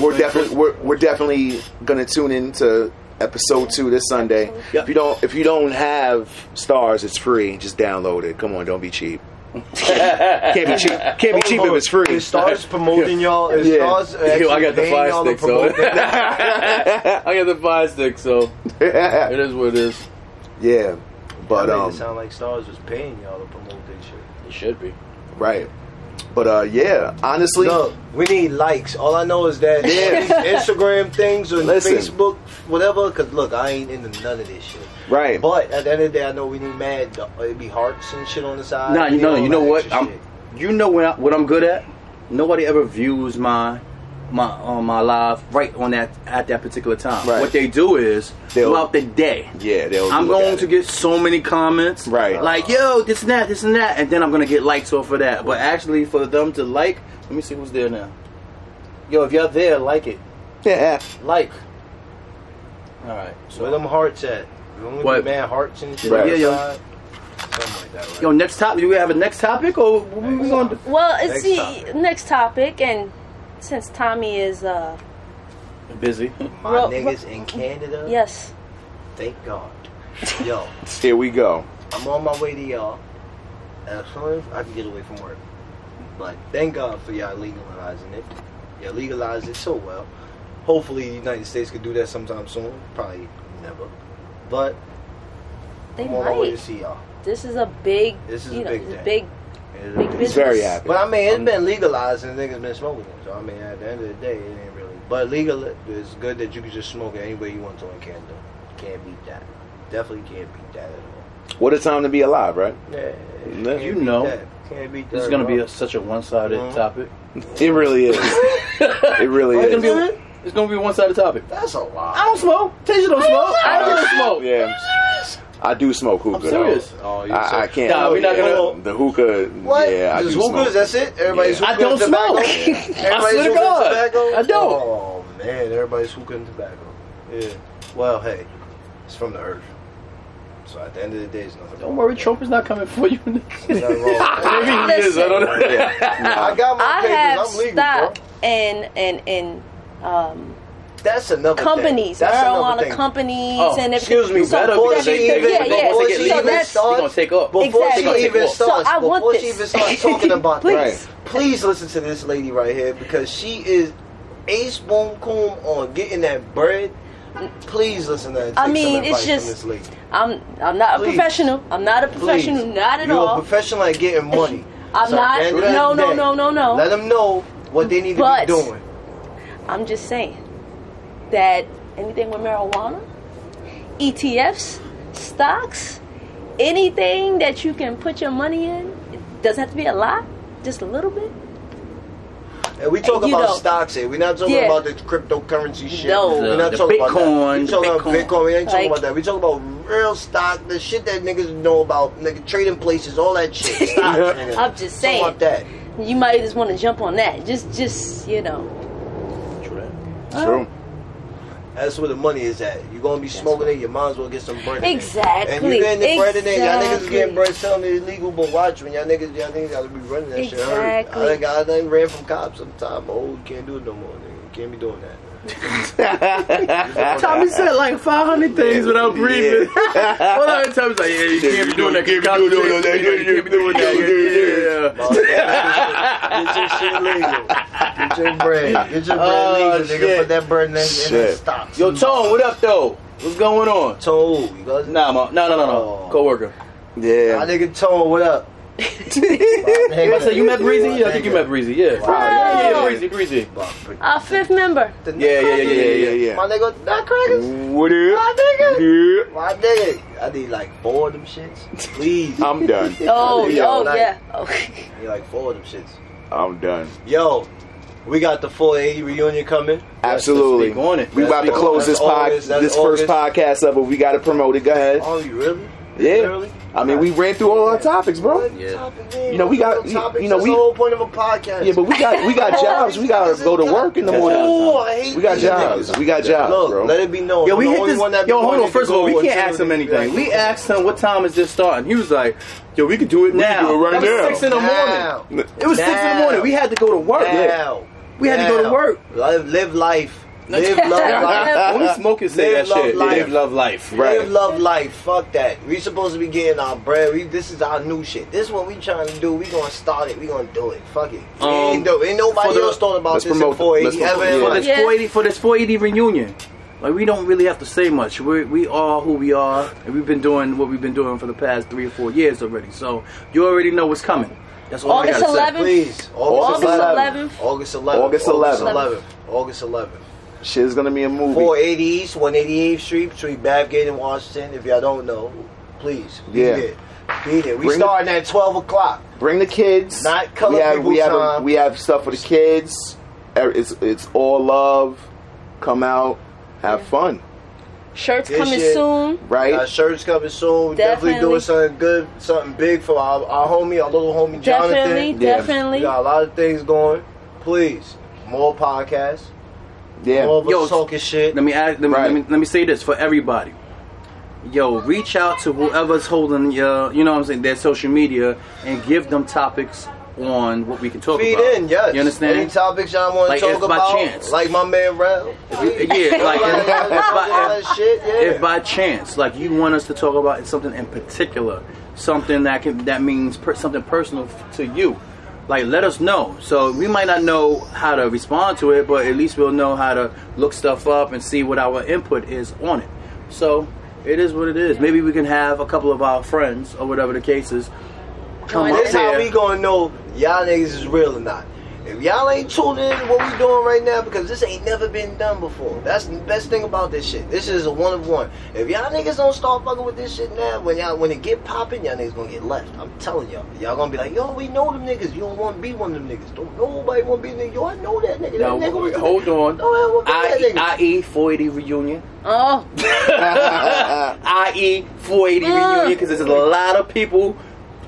we're definitely we're we're definitely gonna tune into episode two this Sunday. Yep. If you don't if you don't have stars, it's free. Just download it. Come on, don't be cheap. Can't be cheap. Can't be cheap if it's free. It starts promoting y'all. It yeah. starts Yo, I got the fire stick, so I got the fire stick, so it is what it is. Yeah, but um, it sound like stars was paying y'all to promote this shit. It should be right, but uh, yeah. Honestly, no, we need likes. All I know is that yeah. these Instagram things or Listen. Facebook, whatever. Because look, I ain't into none of this shit. Right, but at the end of the day, I know we need mad. It'd be hearts and shit on the side. Nah, you know, you know what? I'm, you know what, I, what I'm good at. Nobody ever views my my on uh, my live right on that at that particular time. Right. What they do is they'll, throughout the day. Yeah, they'll. I'm going to get so many comments. Right, like yo, this and that, this and that, and then I'm gonna get likes off of that. Right. But actually, for them to like, let me see who's there now. Yo, if y'all there, like it. Yeah, like. All right, so where them hearts at? What man hearts and shit right. yeah, yo. Something like that, right? Yo, next topic. Do we have a next topic or what next we going to? Well, it's the topic. next topic, and since Tommy is uh busy, my well, niggas well, in Canada. Yes. Thank God. Yo, here we go. I'm on my way to y'all. As soon as I can get away from work, but thank God for y'all legalizing it. Y'all legalized it so well. Hopefully, the United States could do that sometime soon. Probably never. But they I'm on my way to see y'all. This is a big, this is you a know, big, this big, big, big business. Very happy. But I mean, it's been legalized and niggas been smoking it. So I mean, at the end of the day, it ain't really. But legal is good that you can just smoke it any way you want to in Canada. Can't beat that. Definitely can't beat that at all. What a time to be alive, right? Yeah. You, you know, that. Can't beat that. This is gonna be a, such a one-sided mm-hmm. topic. It really is. It really is. Gonna be, It's gonna be a one-sided topic. That's a lot. I don't smoke. Tasia don't smoke. I don't smoke. Yeah, I do smoke hookah. I'm serious. Oh, you're I, I can't. Nah, we're not yeah. gonna. The hookah. What? Yeah, I do hookahs, smoke. That's it. Everybody's yeah. hookah and tobacco. I don't smoke. Everybody's hookah and tobacco. I don't. Oh man, everybody's hookah and tobacco. Yeah. Well, hey, it's from the earth. So at the end of the day, it's nothing. Don't worry, Trump is not coming for you. Maybe he is. I don't know. Yeah. No, I got my papers. I'm legal, bro. I have stopped and and and. Um, that's another companies. Thing. That's marijuana another thing. Companies. Oh, and excuse me. So before she even yeah, yeah. before she so even starts before exactly. she even starts so before she even starts talking about please. This, please listen to this lady right here because she is a spoon comb on getting that bread. Please listen to that. I mean, it's just I'm I'm not please. a professional. I'm not a professional. Please. Not at You're all. You're a professional at getting money. I'm so not. No, no, no, no, no. Let them know what they need but, to be doing. I'm just saying that anything with marijuana, E T Fs, stocks, anything that you can put your money in, it doesn't have to be a lot, just a little bit. And we talk and, about know, stocks here. We're not talking yeah. about the cryptocurrency shit. No. We're not the talking Bitcoin, about that. We're talking Bitcoin. about Bitcoin. We ain't talking like, about that. We're talking about real stock, the shit that niggas know about, nigga, trading places, all that shit. Stocks, nigga. I'm just saying. Talk about that. You might just want to jump on that. Just, just you know. True. True. That's where the money is at. You're going to be smoking it, you might as well get some bread. Exactly. And you're getting the bread in there. Y'all niggas is getting bread selling it illegal, but watch when y'all niggas, y'all niggas got to be running that exactly. shit. I heard, I, think I, I think ran from cops sometime. Oh, you can't do it no more, nigga. You can't be doing that. Tommy said like five hundred things without breathing. Yeah. One other time he's like, yeah, you can't be doing that. You can't be doing that. You can't be doing that. Get your shit legal. Get your bread. Get your bread oh, legal, shit. Nigga. Put that bread in that and it stops. Yo, Tone, what up, though? What's going on? Tone. Nah, no, no, no, no. Co-worker. Yeah. My nigga Tone, what up? I said you met Breezy? Yeah, I think you met Breezy, yeah. Wow. Yeah, yeah, Breezy, Breezy. Our fifth member. Yeah, yeah, yeah, yeah, yeah, yeah. My nigga, Nutcrackers. What is? My nigga. Yeah. My nigga. I need like four of them shits. Please. I'm done. Oh, yo, oh, yeah. Okay. I need like four of them shits. I'm done. Yo, we got the four eighty reunion coming. Absolutely. On it. We that's about to close this pod, August, this August. first podcast up, but we got to promote it. Go ahead. Oh, you really? Yeah, Literally? I mean, we ran through all our topics, bro. Yeah. You know, we got, you know, we. That's the whole point of a podcast. Yeah, but we got, we got jobs. We gotta go to work in the morning. Oh, I hate we got jobs. We got jobs, Look, bro. Let it be known. Yo, we hit this. Yo, hold on. First of all, we can't ask him anything. We asked him what time is this starting. He was like, "Yo, we could do it now. It right now." Six in the morning. It was six in the morning. We had to go to work. Now. We had to go to work. Live life. Live, love, life. Only smokers say that shit. Live, love, life. Right. Live, love, life. Fuck that. We supposed to be getting our bread. We, this is our new shit. This is what we trying to do. We gonna start it. We gonna do it. Fuck it. Um, ain't, do, ain't nobody the, else thought about this in four eighty ever. Yeah. For this four eighty, for this four eighty reunion, like we don't really have to say much. We we are who we are, and we've been doing what we've been doing for the past three or four years already. So you already know what's coming. That's all August I gotta eleventh, say. Please. August, August eleventh. August eleventh. August eleventh. August eleventh. Shit is gonna be a movie. four eighty East, one eighty-eighth Street, between Bathgate and Washington. If y'all don't know, please be yeah. there. Be there. We bring starting the, at twelve o'clock. Bring the kids. Not color we have, people's we have time. A, we have stuff for the kids. It's it's all love. Come out, have yeah. fun. Shirts this coming shit, soon, right? Uh, shirts coming soon. Definitely. definitely doing something good, something big for our, our homie, our little homie Jonathan. Definitely, yeah. definitely. We got a lot of things going. Please, more podcasts. Yeah. Yo, talking shit. Let me ask, let me, right. let me let me say this for everybody. Yo, reach out to whoever's holding your, you know what I'm saying, their social media, and give them topics on what we can talk Feed about. Feed in, yes. You understand? Any topics y'all want to like, talk about? Like by chance, like my man Ralph. Yeah, like if, by, if, shit, yeah. if by chance, like you want us to talk about something in particular, something that can that means per, something personal to you. Like, let us know. So we might not know how to respond to it, but at least we'll know how to look stuff up and see what our input is on it. So it is what it is. Maybe we can have a couple of our friends or whatever the case is. Come on, this is how we gonna know y'all niggas is real or not. If y'all ain't tuned in to what we doing right now, because this ain't never been done before. That's the best thing about this shit. This is a one of one. If y'all niggas don't start fucking with this shit now, when y'all when it get popping, y'all niggas gonna get left. I'm telling y'all. Y'all gonna be like, yo, we know them niggas. You don't wanna be one of them niggas. Don't nobody wanna be a nigga. Yo, I know that nigga. No, that nigga was hold on. No, I E four eighty reunion. Oh. I E four eighty mm. reunion, because there's a lot of people.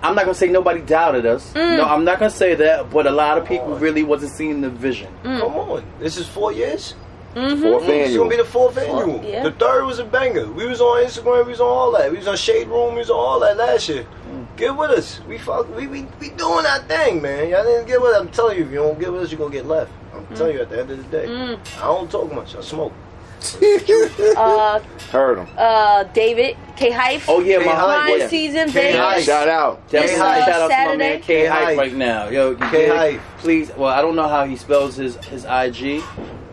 I'm not going to say nobody doubted us. Mm. No, I'm not going to say that, but a lot of people really wasn't seeing the vision. Mm. Come on. This is four years? Mm-hmm. Fourth mm. annual. It's going to be the fourth annual. Yeah. The third was a banger. We was on Instagram. We was on all that. We was on Shade Room. We was on all that last year. Mm. Get with us. We fuck. We, we we doing our thing, man. Y'all didn't get with us. I'm telling you, if you don't get with us, you're going to get left. I'm mm. telling you at the end of the day. Mm. I don't talk much. I smoke. uh, Heard him. Uh, David K Hype. Oh yeah, my Hype season. K-Hype. Shout out. K Hype. Shout out to my man K Hype right now. Yo, K Hype. Please. Well, I don't know how he spells his his I G.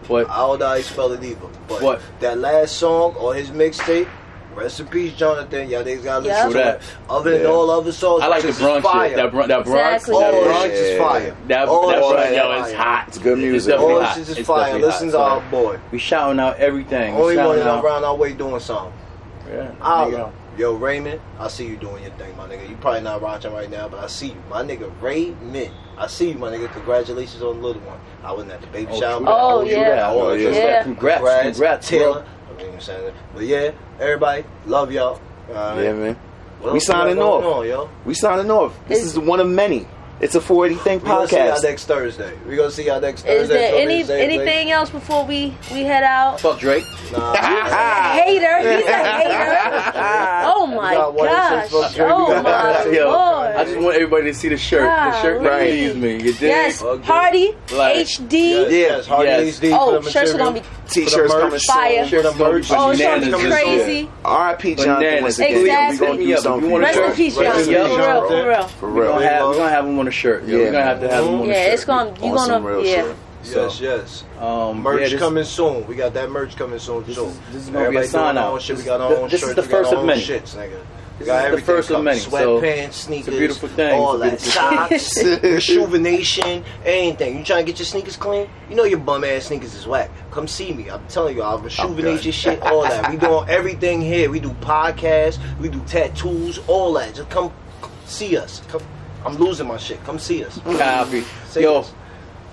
What? I don't know how he spelled it either. But what? That last song or his mixtape. Rest in peace, Jonathan. Y'all niggas gotta listen to that. Other than yeah. all other songs, I like the Bronx shit. That Bronx, that Bronx, exactly. that Bronx yeah. is fire. That, all that, all that Bronx, yo, it's hot. It's good music. It's all this shit is it's fire. Listen to our boy. We shouting out everything. Only one around our way doing something. Yeah. I yo, Raymond, I see you doing your thing, my nigga. You probably not watching right now, but I see you, my nigga. Raymond, I see you, my nigga. Congratulations on the little one. I wasn't at the baby oh, shower. Oh, oh yeah. Oh yeah. Congrats, congrats, Taylor. But yeah, everybody, love y'all. All right. Yeah, man. Well, we signing off. On, yo? We signing off. This is, is one of many. It's a four eighty thing podcast. We're gonna see y'all next Thursday. We're gonna see y'all next Thursday. Is there any, the anything place. else before we, we head out? Fuck Drake. Nah. He's a hater. He's a hater. Oh my gosh. Oh my Yo, Lord. I just want everybody to see the shirt. God, the shirt right. Please me. You dig? Yes. Hardy like, H D. Yes. yes Hardy yes. H D. Oh, shirts are gonna be. T-shirts coming soon. Shirts merch. Oh, it's gonna be crazy. R I P Jonathan once again. Exactly. Rest in peace, Jonathan. For real. For real. We're gonna have him on the shirt. Yeah, we're gonna have to have them on yeah, the shirt. Yeah, it's gonna you gonna yeah. Shirt. So. Yes, yes. Um, merch yeah, this, coming soon. We got that merch coming soon too. This is, this is gonna Everybody be a sign out. This, we got our own this shirts. is the first of many. Shits, nigga. We got this is the first coming. of many. Sweatpants, so, sneakers, beautiful thing. all that socks, rejuvenation, anything. You trying to get your sneakers clean? You know your bum ass sneakers is whack. Come see me. I'm telling you, I'll rejuvenate your shit. All that. We doing everything here. We do podcasts. We do tattoos. All that. Just come see us. Come. I'm losing my shit. Come see us. Copy. See yo, us.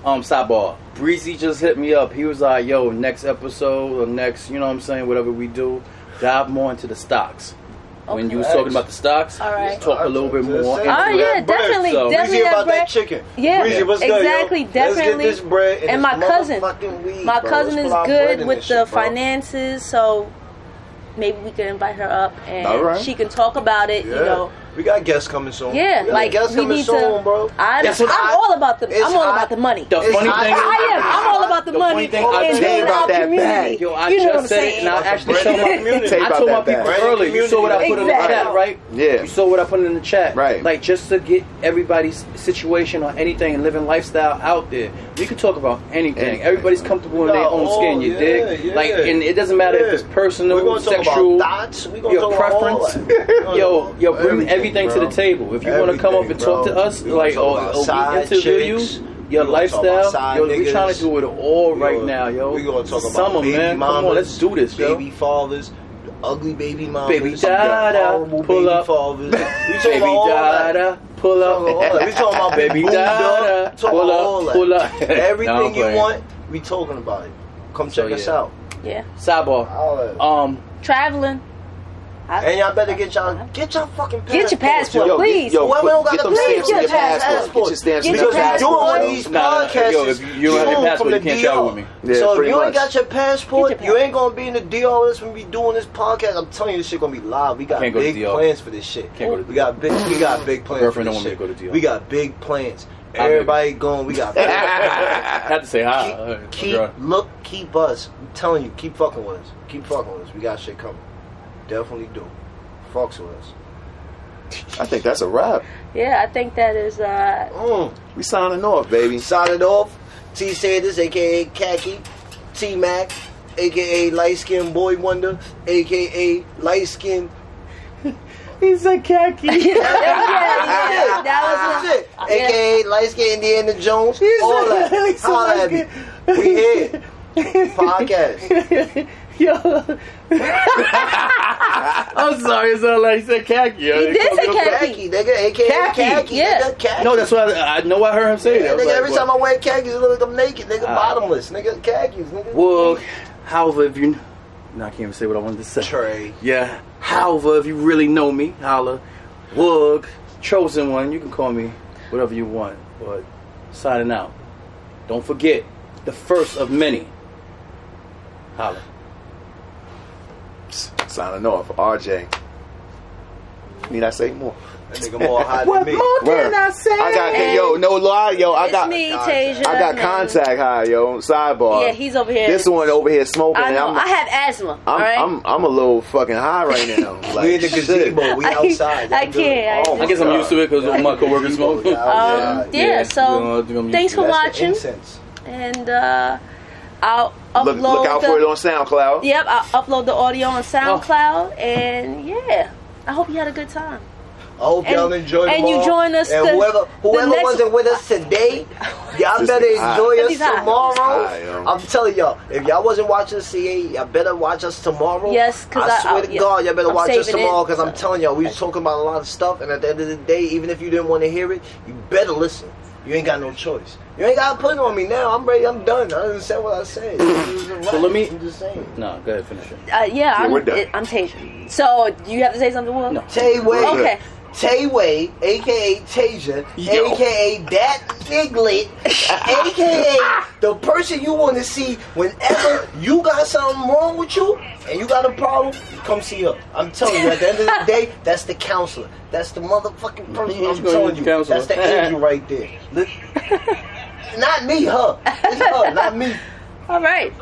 um, sidebar. Breezy just hit me up. He was like, yo, next episode or next, you know what I'm saying, whatever we do, dive more into the stocks. Okay. When you was talking about the stocks, all right. let's talk a little bit more. Oh, yeah, that definitely. So, definitely Breezy about bread. that chicken. Yeah, Breezy, what's exactly. Good, yo? Definitely. Let's get this bread and, and my cousin. Weed, my bro. cousin is good with the shit, finances, so maybe we can invite her up and right. she can talk about it, yeah. you know. We got guests coming soon. Yeah, we like guests we coming need soon, to, bro. I, I'm I, all about the. I'm all I, about the money. The funny I, thing, I am. I'm all about the, the money. The funny thing, I tell you about that community. bag. Yo, I you know just what I'm said saying? And I actually told my community. I told my people earlier. You saw what I put exactly. in the chat, right? Yeah. You saw what I put in the chat, right? Like just to get everybody's situation or anything and living lifestyle out there. We could talk about anything. anything. Everybody's comfortable no, in their own oh, skin. You yeah, dig? Yeah, like, and it doesn't matter if it's personal, sexual, your preference, yo, your. Everything bro. to the table. If you want to come up and bro. talk to us, we like or, or we interview chicks. you, your we lifestyle, yo, we trying to do it all we right gonna, now, yo. We gonna talk Summer, about baby man. Mamas, come on, let's do this, yo. Baby fathers, ugly baby mamas, baby dada, pull up, baby dada, pull up, we talking about baby dada, pull up, pull up. Everything you want, we talking about it. Come check us out. Yeah. Sidebar. Um, traveling. And y'all better get y'all get y'all fucking passport. Get your passport, yo, please. Yo, yo, well, we don't got to please get your passport. Get your stamps. Get your passport. Because you're doing all these podcasts. Yo, if you don't have your passport, you can't travel with me. Yeah, so if you much. ain't got your passport, your passport, you ain't gonna be in the D R with us when we doing this podcast. I'm telling you, this shit gonna be live. We got big plans for this shit. Can't go to D R. We got big. We got big plans. Girlfriend don't want me to go to D R. We got big plans. Everybody going. We got. I had to say hi. Keep look. Keep us. I'm telling you. Keep fucking with us. Keep fucking with us. We got shit coming. Definitely do. Fucks with us. I think that's a wrap. Yeah, I think that is. Uh, mm. We signing off, baby. Signing off. T Sanders, aka Khaki. T Mac, aka Light Skin Boy Wonder, aka Light Skin. He's a khaki. yeah, yeah, yeah, that was it. Uh, aka yeah. Light Skin Indiana Jones. He's all that. He's all that. Like we here. Podcast. Yo. I'm sorry, it's not like he said khaki. Yo. He did say khaki. khaki, nigga. A K A khaki. khaki yeah. nigga, khaki. No, that's what I, I know. I heard him say yeah, that. Nigga, like, every what? time I wear khakis, I look like I'm naked, nigga, uh, bottomless, nigga, khakis, nigga. Well, however, if you, no, I can't even say what I wanted to say. Trey. Yeah. However, if you really know me, holla. Wug, chosen one. You can call me whatever you want. But signing out. Don't forget the first of many. Holla. Signing off, R J. Need I say more? That nigga more hot than me. What more can I say? I got and yo, no lie, yo. I got me, Tasia, I got contact high, yo. Sidebar. Yeah, he's over here. This one over here smoking. I know. I'm, I have asthma. I'm, all right? I'm, I'm, I'm a little fucking high right now. Like, we in the gazebo. We outside. I, I can't. I, oh, I guess God. I'm used to it because of my coworkers smoke. Um, yeah, yeah, yeah. So you know, thanks for watching. And uh, I'll upload. Look, look out the, for it on SoundCloud. Yep, I'll upload the audio on SoundCloud, oh. and yeah. I hope you had a good time. I hope and, y'all enjoyed it. And you join us. And the, whoever, whoever wasn't with us today, y'all better enjoy us tomorrow. High, I'm telling y'all, if y'all wasn't watching the C A, y'all better watch us tomorrow. Yes, because I, I swear I, to yeah, God, y'all better I'm watch us tomorrow because so. I'm telling y'all, we was talking about a lot of stuff. And at the end of the day, even if you didn't want to hear it, you better listen. You ain't got no choice. You ain't got to put it on me now. I'm ready. I'm done. I didn't say what I said. So let me. I'm just saying. No, go ahead. Finish it. Uh, yeah, I'm, we're done. It, I'm Tasia. So you have to say something, Will? No. Tay Way. Okay. Tay Way, a k a. Tasia, yo. a k a. that piglet, a k a the person you want to see whenever you got something wrong with you and you got a problem, come see her. I'm telling you, at the end of the day, that's the counselor. That's the motherfucking person I'm telling you. Counselor. That's the angel right there. Not me, her. It's her, not me. All right.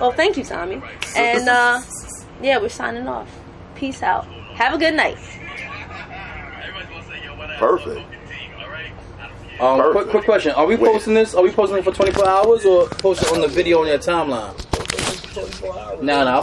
Well, thank you, Tommy. And, uh, yeah, we're signing off. Peace out. Have a good night. Perfect. Um, Perfect. Quick, quick question: are we Wait. posting this? Are we posting it for twenty-four hours or posting on the video on your timeline? No, no,